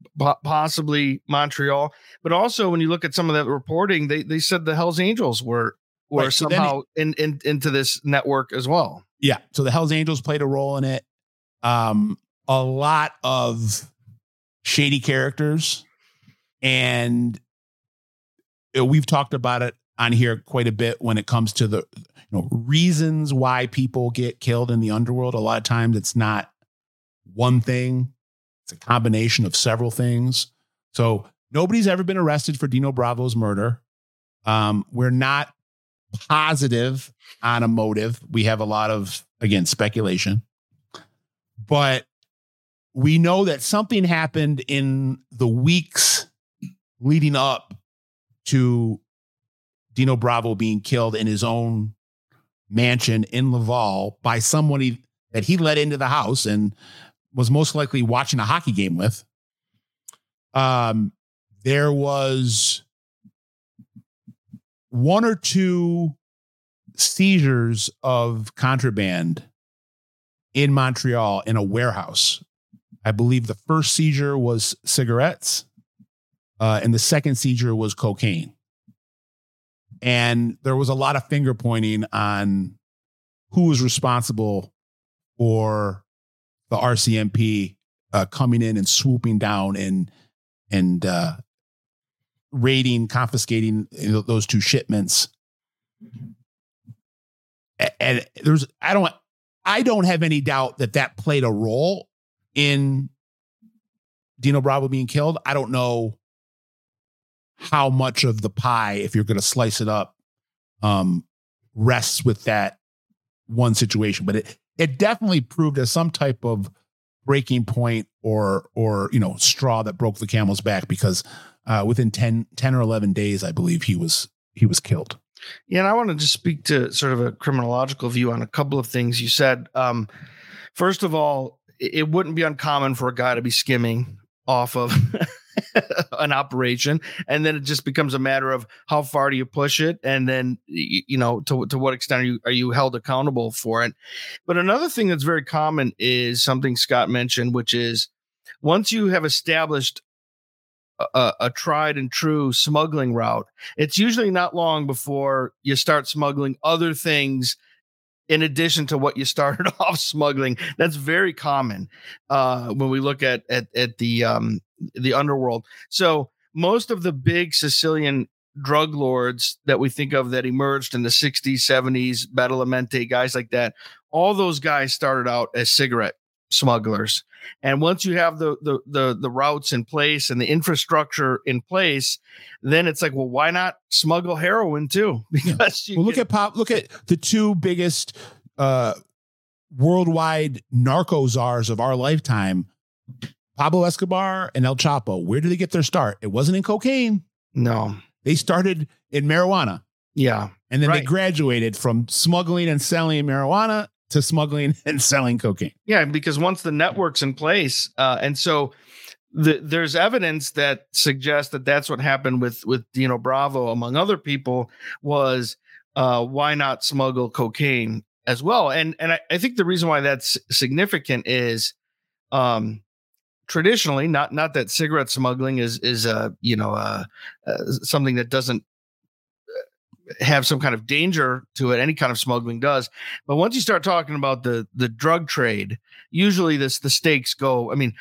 possibly Montreal. But also when you look at some of that reporting, they, they said the Hells Angels were, were right, somehow so it, in, in, into this network as well. Yeah. So the Hells Angels played a role in it. Um, a lot of shady characters, and we've talked about it on here quite a bit when it comes to the you know, reasons why people get killed in the underworld. A lot of times it's not one thing. It's a combination of several things. So nobody's ever been arrested for Dino Bravo's murder. Um, we're not positive on a motive. We have a lot of, again, speculation, but we know that something happened in the weeks leading up to Dino Bravo being killed in his own mansion in Laval by someone he, that he let into the house and was most likely watching a hockey game with. Um, there was one or two seizures of contraband in Montreal in a warehouse. I believe the first seizure was cigarettes, uh, and the second seizure was cocaine. And there was a lot of finger pointing on who was responsible for the R C M P uh, coming in and swooping down and and uh, raiding, confiscating those two shipments. And there's I don't I don't have any doubt that that played a role in Dino Bravo being killed. I don't know how much of the pie, if you're going to slice it up, um, rests with that one situation, but it, it definitely proved as some type of breaking point or, or, you know, straw that broke the camel's back, because uh, within ten, ten or eleven days, I believe he was, he was killed. Yeah. And I want to just speak to sort of a criminological view on a couple of things you said. Um, first of all, it wouldn't be uncommon for a guy to be skimming off of an operation, and then it just becomes a matter of how far do you push it, and then you know to to what extent are you are you held accountable for it. But another thing that's very common is something Scott mentioned, which is once you have established a, a tried and true smuggling route, it's usually not long before you start smuggling other things in addition to what you started off smuggling. That's very common uh, when we look at at, at the um, the underworld. So most of the big Sicilian drug lords that we think of that emerged in the sixties, seventies, Badalamenti, guys like that, all those guys started out as cigarette smugglers. And once you have the the the, the routes in place and the infrastructure in place, then it's like, well, why not smuggle heroin too? Because yeah. you well, look at pop. Look at the two biggest uh, worldwide narco czars of our lifetime, Pablo Escobar and El Chapo. Where did they get their start? It wasn't in cocaine. No, they started in marijuana. Yeah, and then right. they graduated from smuggling and selling marijuana to smuggling and selling cocaine. Yeah, because once the network's in place, uh, and so the, there's evidence that suggests that that's what happened with with Dino Bravo, among other people, was uh, why not smuggle cocaine as well. And and I, I think the reason why that's significant is um, traditionally, not not that cigarette smuggling is is uh, you know uh, uh, something that doesn't have some kind of danger to it. Any kind of smuggling does, but once you start talking about the the drug trade, usually this the stakes go. I mean,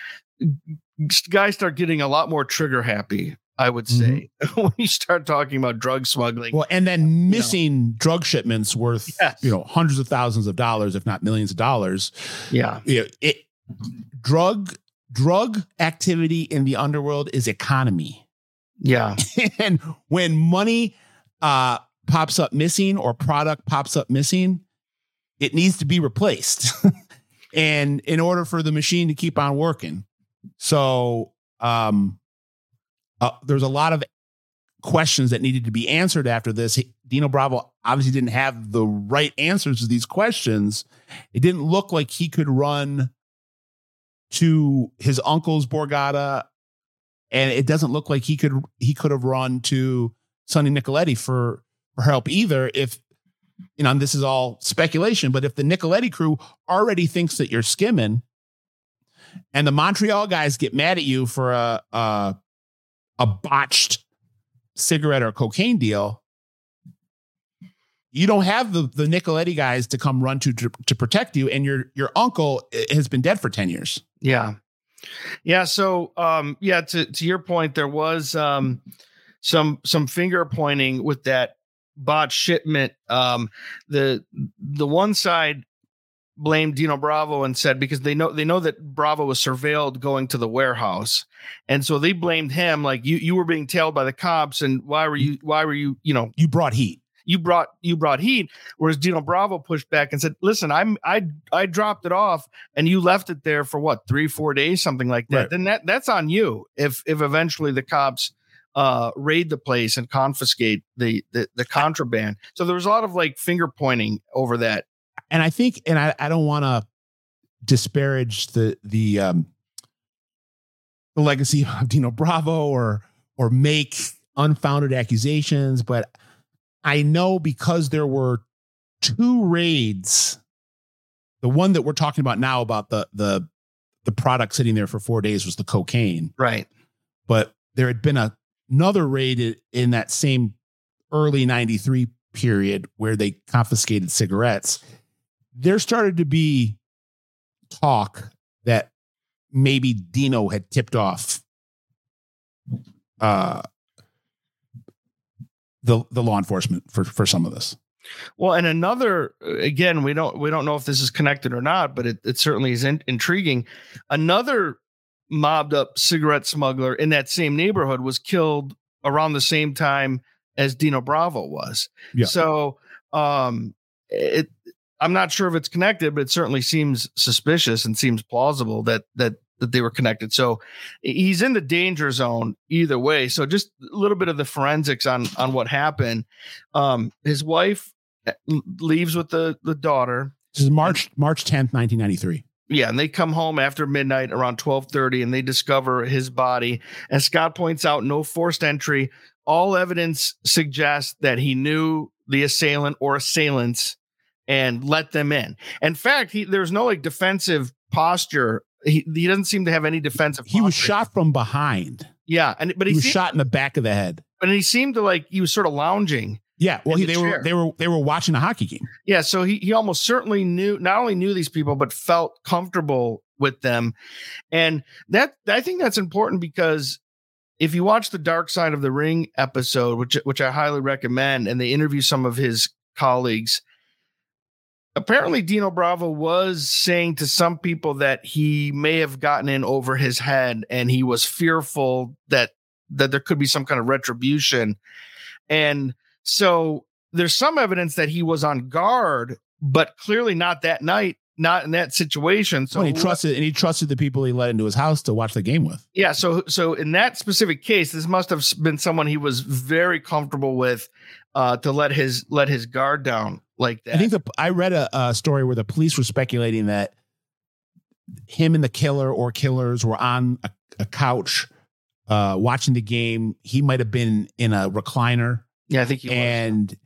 guys start getting a lot more trigger happy, I would say, mm-hmm. when you start talking about drug smuggling. Well, and then missing you know. drug shipments worth, yes. you know, hundreds of thousands of dollars, if not millions of dollars. Yeah. You know, it, drug, drug activity in the underworld is economy. Yeah. And when money uh, pops up missing or product pops up missing, it needs to be replaced. And in order for the machine to keep on working. So, um, Uh, there's a lot of questions that needed to be answered after this. Dino Bravo obviously didn't have the right answers to these questions. It didn't look like he could run to his uncle's Borgata, and it doesn't look like he could he could have run to Sonny Nicoletti for, for help either. If you know, and this is all speculation, but if the Nicoletti crew already thinks that you're skimming, and the Montreal guys get mad at you for a. a a botched cigarette or cocaine deal, you don't have the, the Nicoletti guys to come run to, to, to protect you. And your, your uncle has been dead for ten years. Yeah. Yeah. So, um, yeah, to, to your point, there was, um, some, some finger pointing with that botched shipment. Um, the, the one side blamed Dino Bravo and said, because they know, they know that Bravo was surveilled going to the warehouse. And so they blamed him. Like you, you were being tailed by the cops. And why were you, why were you, you know, you brought heat, you brought, you brought heat. Whereas Dino Bravo pushed back and said, listen, I'm, I, I dropped it off and you left it there for what, three, four days, something like that. Right. Then that that's on you. If, if eventually the cops uh, raid the place and confiscate the, the, the contraband. So there was a lot of like finger pointing over that. And I think, and I, I don't want to disparage the the um, the legacy of Dino Bravo or or make unfounded accusations, but I know because there were two raids, the one that we're talking about now about the the the product sitting there for four days was the cocaine, right? But there had been a, another raid in that same early ninety-three period where they confiscated cigarettes. There started to be talk that maybe Dino had tipped off uh, the the law enforcement for, for some of this. Well, and another, again, we don't we don't know if this is connected or not, but it, it certainly is in, intriguing. Another mobbed up cigarette smuggler in that same neighborhood was killed around the same time as Dino Bravo was. Yeah. So um, it. I'm not sure if it's connected, but it certainly seems suspicious and seems plausible that that that they were connected. So he's in the danger zone either way. So just a little bit of the forensics on on what happened. Um, his wife leaves with the the daughter. This is March March tenth, nineteen ninety-three. Yeah, and they come home after midnight around twelve thirty, and they discover his body. As Scott points out, no forced entry. All evidence suggests that he knew the assailant or assailants and let them in. In fact, he, there's no like defensive posture. He, he doesn't seem to have any defensive posture. He was shot from behind. Yeah, and but he, he was seemed, shot in the back of the head. But he seemed to like he was sort of lounging. Yeah, well, he, the they chair. were they were they were watching a hockey game. Yeah, so he he almost certainly knew not only knew these people but felt comfortable with them, and that I think that's important because if you watch the Dark Side of the Ring episode, which which I highly recommend, and they interview some of his colleagues. Apparently, Dino Bravo was saying to some people that he may have gotten in over his head and he was fearful that that there could be some kind of retribution. And so there's some evidence that he was on guard, but clearly not that night, not in that situation. So well, he trusted and he trusted the people he let into his house to watch the game with. Yeah. So so in that specific case, this must have been someone he was very comfortable with uh, to let his let his guard down. Like that. I think the, I read a, a story where the police were speculating that him and the killer or killers were on a, a couch uh, watching the game. He might have been in a recliner. Yeah, I think he and was.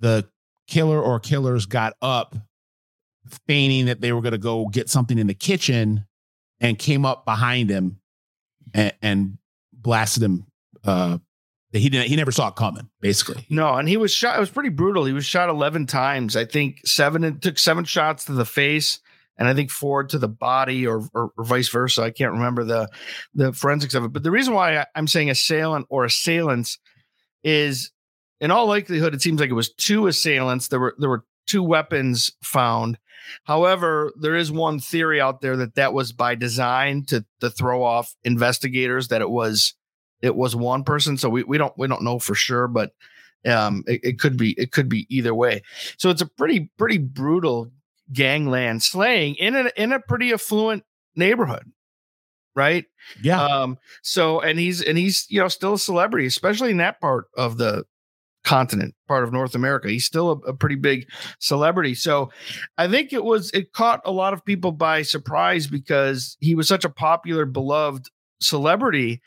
The killer or killers got up feigning that they were going to go get something in the kitchen, and came up behind him and, and blasted him. Uh, he didn't, he never saw it coming, basically. No. And he was shot. It was pretty brutal. He was shot eleven times. I think seven, it took seven shots to the face, and I think four to the body, or, or, or vice versa. I can't remember the, the forensics of it, but the reason why I, I'm saying assailant or assailants is, in all likelihood, it seems like it was two assailants. There were, there were two weapons found. However, there is one theory out there that that was by design to, to throw off investigators, that it was, it was one person. So we, we don't, we don't know for sure, but um, it, it could be, it could be either way. So it's a pretty, pretty brutal gangland slaying in a, in a pretty affluent neighborhood. Right. Yeah. Um, so, and he's, and he's, you know, still a celebrity, especially in that part of the continent, part of North America. He's still a, a pretty big celebrity. So I think it was, it caught a lot of people by surprise because he was such a popular, beloved celebrity.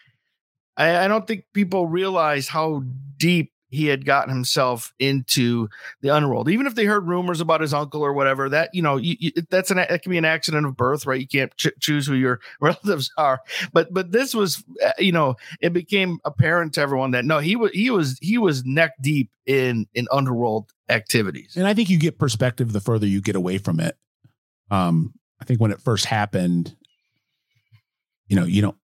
I, I don't think people realize how deep he had gotten himself into the underworld. Even if they heard rumors about his uncle or whatever, that, you know, you, you, that's an, that can be an accident of birth, right? You can't ch- choose who your relatives are, but, but this was, you know, it became apparent to everyone that no, he was, he was, he was neck deep in, in underworld activities. And I think you get perspective the further you get away from it. Um, I think when it first happened, you know, you don't,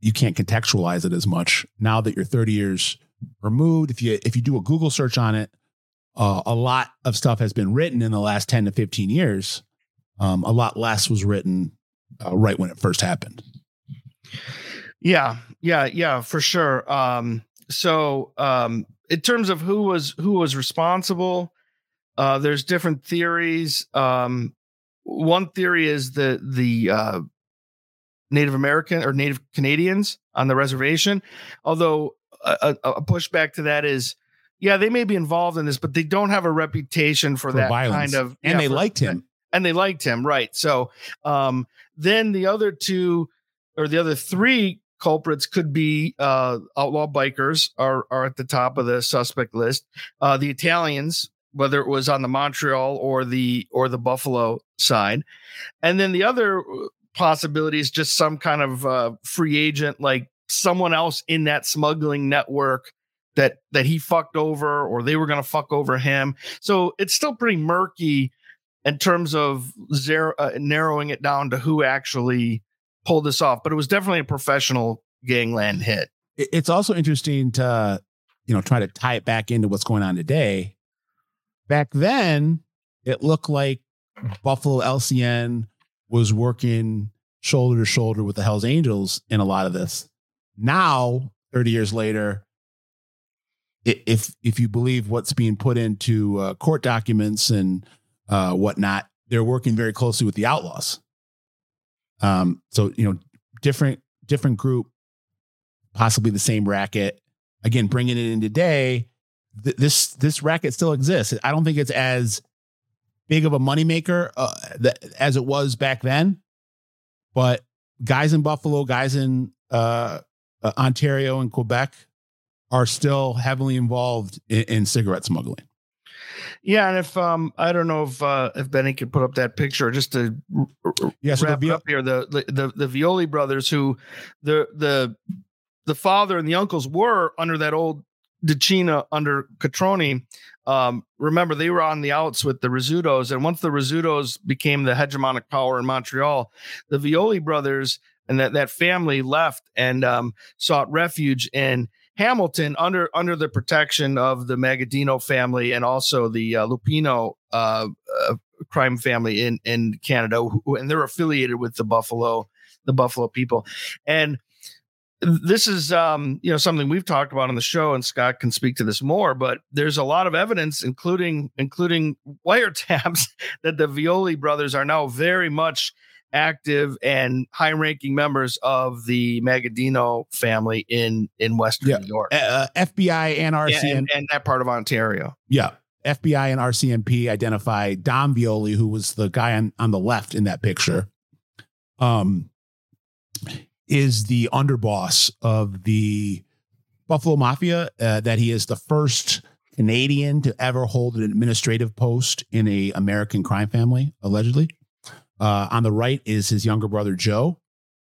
you can't contextualize it as much. Now that you're thirty years removed, if you if you do a Google search on it, uh, a lot of stuff has been written in the last ten to fifteen years. Um, a lot less was written uh, right when it first happened. Yeah, yeah, yeah, for sure. Um, so um, in terms of who was who was responsible, uh, there's different theories. Um, one theory is the the uh, Native American or Native Canadians on the reservation, although A, a pushback to that is, yeah, they may be involved in this, but they don't have a reputation for, for that violence. kind of, and yeah, they for, liked him and they liked him. Right. So um, then the other two or the other three culprits could be uh, outlaw bikers are, are at the top of the suspect list. Uh, the Italians, whether it was on the Montreal or the, or the Buffalo side. And then the other possibility is just some kind of uh, free agent, like someone else in that smuggling network that that he fucked over, or they were going to fuck over him. So it's still pretty murky in terms of zero, uh, narrowing it down to who actually pulled this off. But it was definitely a professional gangland hit. It's also interesting to, you know, try to tie it back into what's going on today. Back then, it looked like Buffalo L C N was working shoulder to shoulder with the Hells Angels in a lot of this. Now, thirty years later, if if you believe what's being put into uh, court documents and uh, whatnot, they're working very closely with the outlaws. Um, so, you know, different different group, possibly the same racket. Again, bringing it in today, th- this this racket still exists. I don't think it's as big of a moneymaker uh, th- as it was back then, but guys in Buffalo, guys in uh, Uh, Ontario and Quebec are still heavily involved in, in cigarette smuggling. Yeah. And if, um, I don't know if, uh, if Benny could put up that picture just to yeah, so wrap the Vi- up here, the, the, the, the Violi brothers, who the, the, the father and the uncles were under that old Decina under Cotroni. Um, remember, they were on the outs with the Rizzutos. And once the Rizzutos became the hegemonic power in Montreal, the Violi brothers and that, that family left and um, sought refuge in Hamilton under under the protection of the Magaddino family and also the uh, Lupino uh, uh, crime family in, in Canada, who, and they're affiliated with the Buffalo, the Buffalo people. And this is um, you know, something we've talked about on the show, and Scott can speak to this more, but there's a lot of evidence, including including wiretaps, that the Violi brothers are now very much active and high-ranking members of the Magaddino family in in Western yeah. New York. Uh, F B I and R C M P. Yeah, and, and that part of Ontario. Yeah. F B I and R C M P identify Dom Violi, who was the guy on, on the left in that picture, um, is the underboss of the Buffalo Mafia, uh, that he is the first Canadian to ever hold an administrative post in a American crime family, allegedly. Uh, on the right is his younger brother, Joe.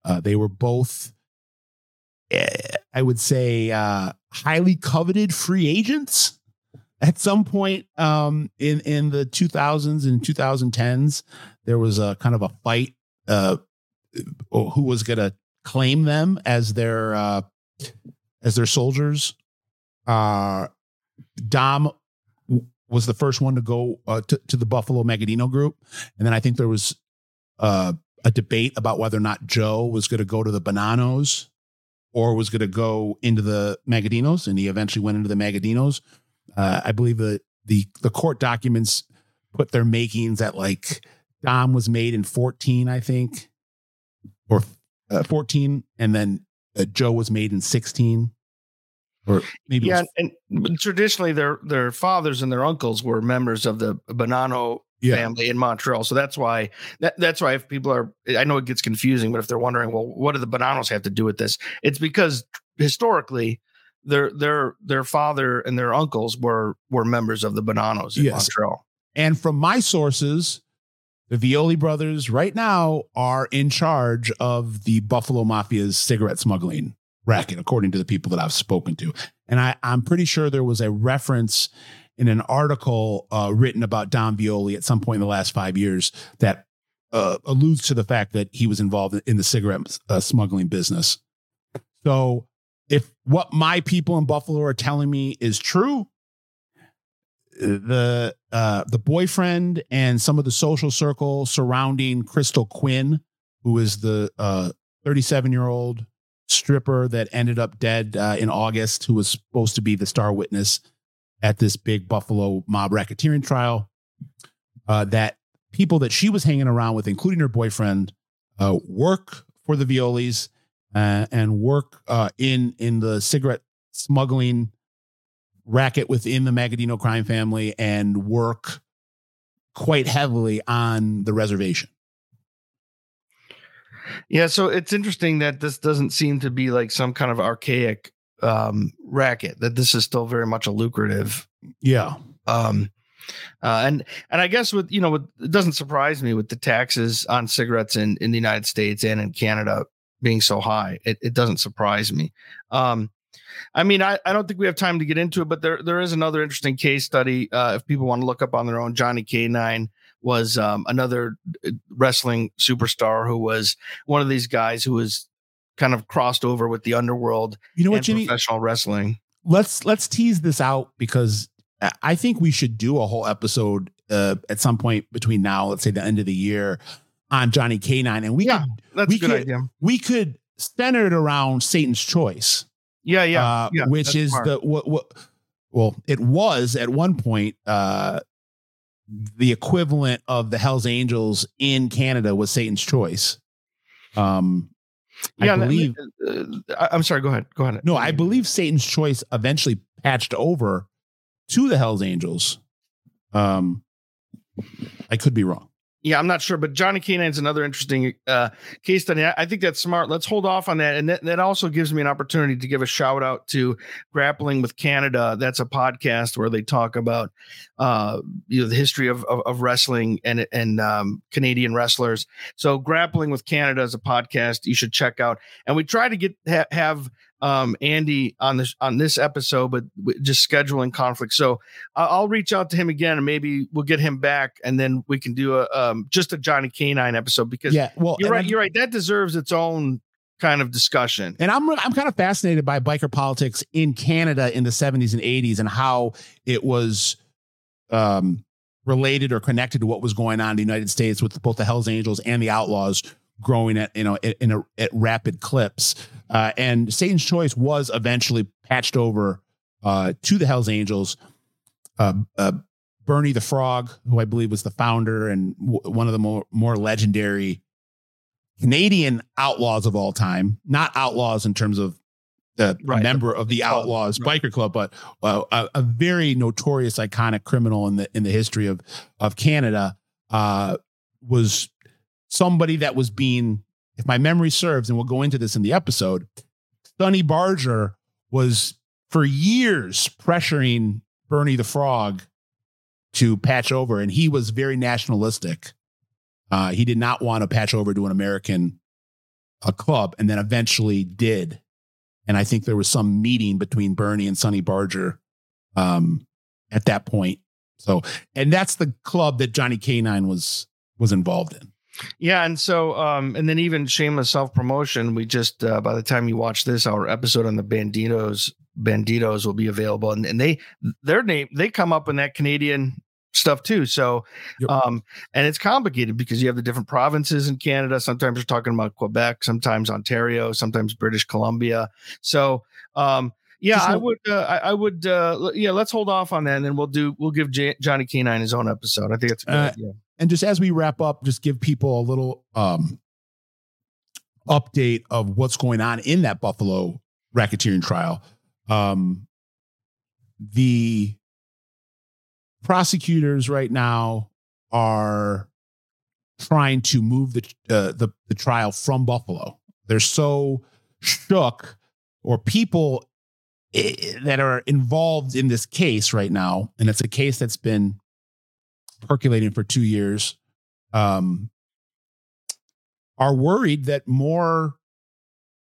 Uh, they were both, I would say, uh, highly coveted free agents at some point um, in, in the two thousands and twenty tens. There was a kind of a fight uh, who was going to claim them as their uh, as their soldiers. Uh, Dom was the first one to go uh, to, to the Buffalo Magaddino group. And then I think there was uh, a debate about whether or not Joe was going to go to the Bonannos or was going to go into the Magaddinos. And he eventually went into the Magaddinos. Uh, I believe the, the, the court documents put their makings at like Dom was made in fourteen, I think, or uh, fourteen. And then uh, Joe was made in sixteen. Or maybe yeah, was- and traditionally their their fathers and their uncles were members of the Bonanno yeah. family in Montreal, so that's why that, that's why if people are, I know it gets confusing, but if they're wondering, well, what do the Bonannos have to do with this? It's because historically their their their father and their uncles were were members of the Bonannos in yes. Montreal. And from my sources, the Violi brothers right now are in charge of the Buffalo Mafia's cigarette smuggling racket, according to the people that I've spoken to. And I, I'm pretty sure there was a reference in an article uh, written about Don Violi at some point in the last five years that uh, alludes to the fact that he was involved in the cigarette uh, smuggling business. So if what my people in Buffalo are telling me is true, the uh, the boyfriend and some of the social circle surrounding Crystal Quinn, who is the uh, thirty-seven-year-old stripper that ended up dead uh, in August, who was supposed to be the star witness at this big Buffalo mob racketeering trial, uh, that people that she was hanging around with, including her boyfriend, uh, work for the Violis uh, and work uh, in, in the cigarette smuggling racket within the Magaddino crime family and work quite heavily on the reservation. Yeah, so it's interesting that this doesn't seem to be like some kind of archaic um, racket, that this is still very much a lucrative. Yeah. Um, uh, and and I guess with, you know, with, it doesn't surprise me with the taxes on cigarettes in, in the United States and in Canada being so high. It, it doesn't surprise me. Um, I mean, I, I don't think we have time to get into it, but there there is another interesting case study. Uh, if people want to look up on their own, Johnny K nine was um, another wrestling superstar who was one of these guys who was kind of crossed over with the underworld. You know what, Jimmy? Professional wrestling. Let's let's tease this out, because I think we should do a whole episode uh, at some point between now, let's say the end of the year, on Johnny K nine, and we yeah, could, that's we a good could, idea. We could center it around Satan's Choice. Yeah, yeah, uh, yeah which is smart. the what, what? Well, it was at one point. Uh, The equivalent of the Hells Angels in Canada was Satan's Choice. Um, yeah, I believe. Uh, I'm sorry. Go ahead. Go ahead. No, I believe Satan's Choice eventually patched over to the Hells Angels. Um, I could be wrong. Yeah, I'm not sure, but Johnny K nine is another interesting uh, case study. I think that's smart. Let's hold off on that. And that, that also gives me an opportunity to give a shout out to Grappling with Canada. That's a podcast where they talk about uh, you know, the history of, of, of wrestling and, and um, Canadian wrestlers. So Grappling with Canada is a podcast you should check out. And we try to get ha- have um, Andy on this, on this episode, but just scheduling conflict. So uh, I'll reach out to him again and maybe we'll get him back, and then we can do a, um, just a Johnny K nine episode, because yeah, well, you're right. I'm, you're right. That deserves its own kind of discussion. And I'm, I'm kind of fascinated by biker politics in Canada in the seventies and eighties and how it was, um, related or connected to what was going on in the United States with both the Hells Angels and the Outlaws growing at, you know, in a, at rapid clips. Uh, and Satan's Choice was eventually patched over uh, to the Hells Angels. Uh, uh, Bernie the Frog, who I believe was the founder and w- one of the more, more legendary Canadian outlaws of all time, not outlaws in terms of the right. member of the Outlaws right. biker club, but uh, a, a very notorious, iconic criminal in the, in the history of, of Canada, uh, was somebody that was being, if my memory serves, and we'll go into this in the episode, Sonny Barger was for years pressuring Bernie the Frog to patch over, and he was very nationalistic. Uh, he did not want to patch over to an American a club, and then eventually did. And I think there was some meeting between Bernie and Sonny Barger um, at that point. So, and that's the club that Johnny Canine was was involved in. Yeah, and so, um, and then even shameless self-promotion, we just, uh, by the time you watch this, our episode on the Bandidos, Bandidos will be available. And, and they, their name, they come up in that Canadian stuff too. So, um, and it's complicated because you have the different provinces in Canada. Sometimes you're talking about Quebec, sometimes Ontario, sometimes British Columbia. So, um, yeah, I would, uh, I, I would, uh, yeah, let's hold off on that. And then we'll do, we'll give J- Johnny Canine his own episode. I think that's a good uh, idea. And just as we wrap up, just give people a little um, update of what's going on in that Buffalo racketeering trial. Um, the prosecutors right now are trying to move the, uh, the the trial from Buffalo. They're so shook, or people that are involved in this case right now, and it's a case that's been percolating for two years, um, are worried that more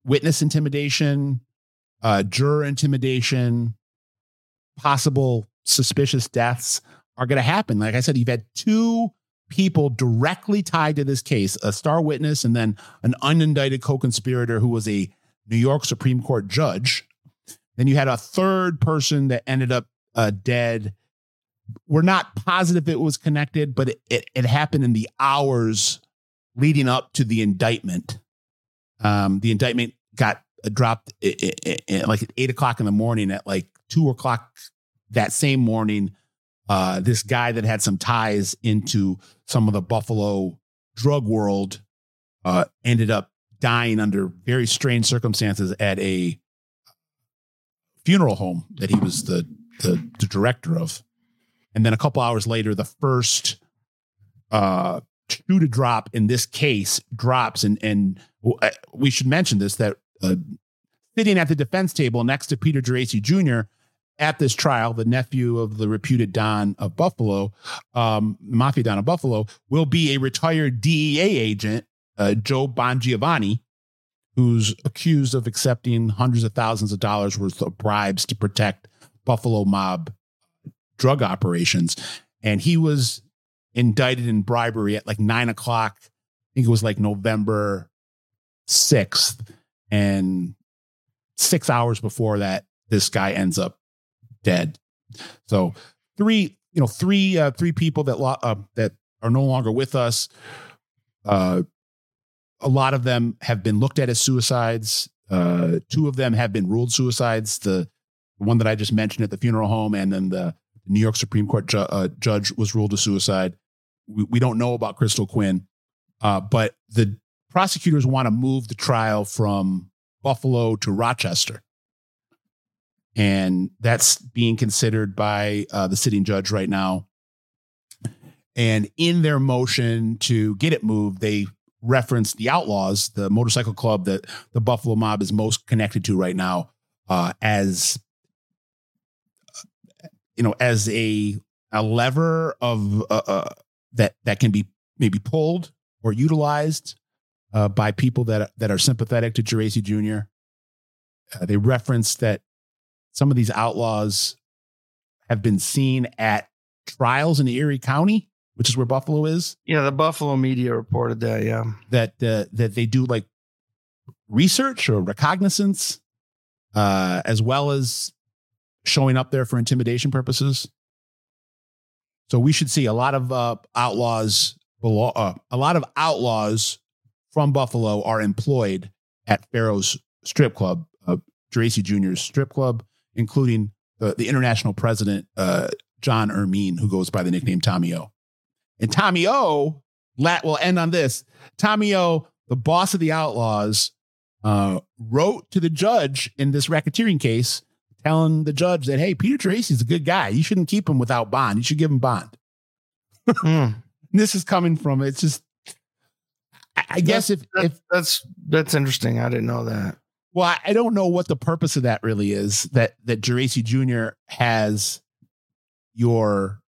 witness intimidation, uh, juror intimidation, possible suspicious deaths are going to happen. Like I said, you've had two people directly tied to this case, a star witness and then an unindicted co-conspirator who was a New York Supreme Court judge. Then you had a third person that ended up uh, dead. We're not positive it was connected, but it, it, it happened in the hours leading up to the indictment. Um, the indictment got dropped at, at, at like at eight o'clock in the morning. At like two o'clock that same morning, uh, this guy that had some ties into some of the Buffalo drug world uh, ended up dying under very strange circumstances at a funeral home that he was the, the, the director of. And then a couple hours later, the first uh, shoe to drop in this case drops. And and we should mention this, that uh, sitting at the defense table next to Peter Gerace Junior at this trial, the nephew of the reputed Don of Buffalo, um, Mafia Don of Buffalo, will be a retired D E A agent, uh, Joe Bongiovanni, who's accused of accepting hundreds of thousands of dollars worth of bribes to protect Buffalo mob drug operations. And he was indicted in bribery at like nine o'clock. I think it was like November sixth, and six hours before that, this guy ends up dead. So three, you know, three, uh, three people that, lo- uh, that are no longer with us. Uh, a lot of them have been looked at as suicides. Uh, two of them have been ruled suicides. The, the one that I just mentioned at the funeral home, and then the New York Supreme Court ju- uh, judge was ruled a suicide. We, we don't know about Crystal Quinn, uh, but the prosecutors want to move the trial from Buffalo to Rochester. And that's being considered by uh, the sitting judge right now. And in their motion to get it moved, they referenced the Outlaws, the motorcycle club that the Buffalo mob is most connected to right now, uh, as you know, as a, a lever of uh, uh, that that can be maybe pulled or utilized uh, by people that that are sympathetic to Gerace Junior Uh, they referenced that some of these outlaws have been seen at trials in Erie County, which is where Buffalo is. Yeah, the Buffalo media reported that. Yeah, that uh, that they do like research or recognizance, uh, as well as showing up there for intimidation purposes. So we should see a lot of uh, outlaws below, uh, a lot of outlaws from Buffalo are employed at Pharaoh's Strip Club, uh, Gerace Junior's strip club, including the, the international president, uh, John Ermine, who goes by the nickname Tommy O. And Tommy O, lat will end on this. Tommy O, the boss of the Outlaws, uh, wrote to the judge in this racketeering case, telling the judge that, hey, Peter Tracy's a good guy. You shouldn't keep him without bond. You should give him bond. Mm. This is coming from, it's just, I, I guess if, that, if that's, that's interesting. I didn't know that. Well, I, I don't know what the purpose of that really is, that, that Gerace Junior has your,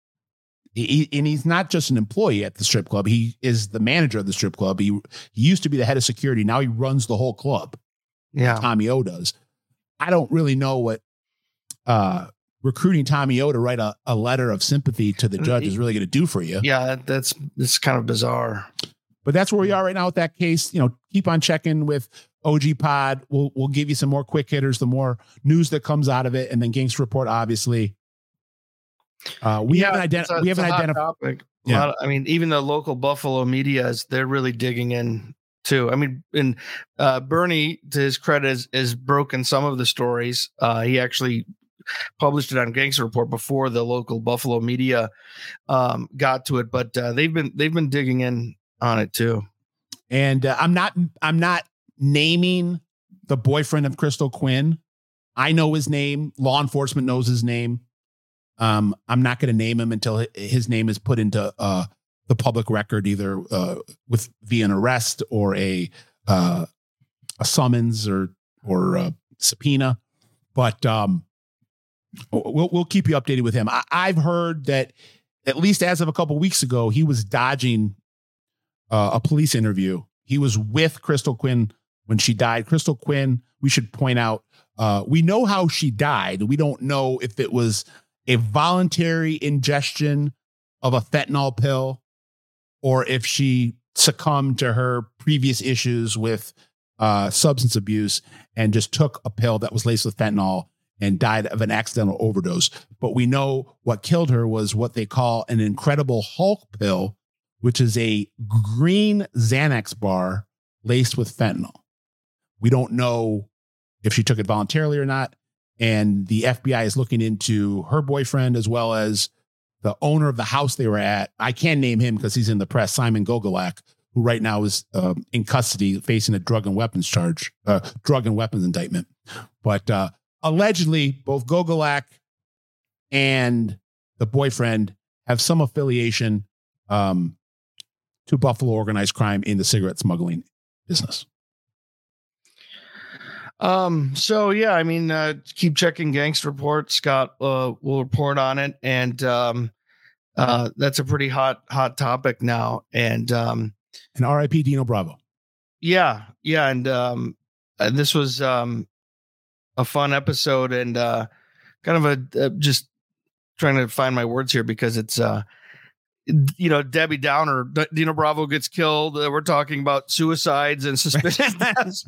he, and he's not just an employee at the strip club. He is the manager of the strip club. He, he used to be the head of security. Now he runs the whole club. Yeah. Tommy O does. I don't really know what, uh, recruiting Tommy O to write a, a letter of sympathy to the judge is really going to do for you. Yeah, that's it's kind of bizarre. But that's where we are right now with that case. You know, keep on checking with O G Pod. We'll we'll give you some more quick hitters, the more news that comes out of it, and then Gangster Report, obviously. Uh, we yeah, haven't identi- a, we haven't identified. Yeah. Of, I mean, even the local Buffalo media is they're really digging in too. I mean, and uh, Bernie, to his credit, has, has broken some of the stories. Uh, he actually published it on Gangster Report before the local Buffalo media um, got to it, but uh, they've been they've been digging in on it too. And uh, I'm not I'm not naming the boyfriend of Crystal Quinn. I know his name. Law enforcement knows his name. Um, I'm not going to name him until his name is put into uh, the public record, either uh, with via an arrest or a uh, a summons or or a subpoena. But um, We'll, we'll keep you updated with him. I, I've heard that at least as of a couple of weeks ago, he was dodging uh, a police interview. He was with Crystal Quinn when she died. Crystal Quinn, we should point out, uh, we know how she died. We don't know if it was a voluntary ingestion of a fentanyl pill or if she succumbed to her previous issues with uh, substance abuse and just took a pill that was laced with fentanyl and died of an accidental overdose. But we know what killed her was what they call an Incredible Hulk pill, which is a green Xanax bar laced with fentanyl. We don't know if she took it voluntarily or not. And the F B I is looking into her boyfriend as well as the owner of the house they were at. I can name him because he's in the press, Simon Gogolak, who right now is uh, in custody facing a drug and weapons charge, uh, drug and weapons indictment. But, uh, allegedly, both Gogolak and the boyfriend have some affiliation um, to Buffalo organized crime in the cigarette smuggling business. Um. So, yeah, I mean, uh, keep checking Gangster Report. Scott uh, will report on it. And um, uh, that's a pretty hot, hot topic now. And um, and R I P Dino Bravo. Yeah. Yeah. And um, this was um. a fun episode and uh, kind of a uh, just trying to find my words here because it's, uh, you know, Debbie Downer, D- Dino Bravo gets killed. Uh, we're talking about suicides and suspicious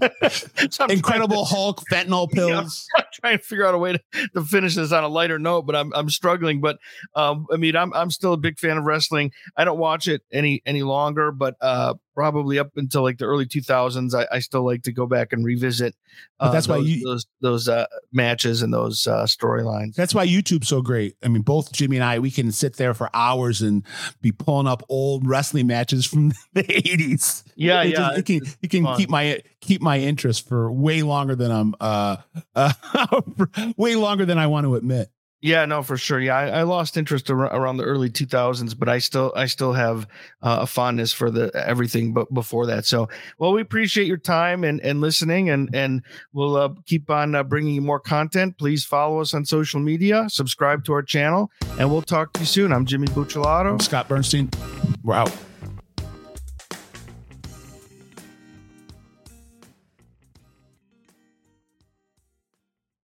so Incredible to, Hulk fentanyl pills. You know, I'm trying to figure out a way to, to finish this on a lighter note, but I'm, I'm struggling. But um, I mean, I'm, I'm still a big fan of wrestling. I don't watch it any, any longer, but uh, probably up until like the early two thousands, I, I still like to go back and revisit uh, that's those, why you, those those uh, matches and those uh, storylines. That's why YouTube's so great. I mean, both Jimmy and I, we can sit there for hours and be pulling up old wrestling matches from the eighties. Yeah, it, yeah, just, it can it can fun. keep my keep my interest for way longer than I'm uh, uh way longer than I want to admit. Yeah, no, for sure. Yeah, I, I lost interest ar- around the early two thousands, but I still I still have uh, a fondness for the everything but before that. So, well, we appreciate your time and, and listening, and, and we'll uh, keep on uh, bringing you more content. Please follow us on social media, subscribe to our channel, and we'll talk to you soon. I'm Jimmy Bucciolato. I'm Scott Bernstein. We're out.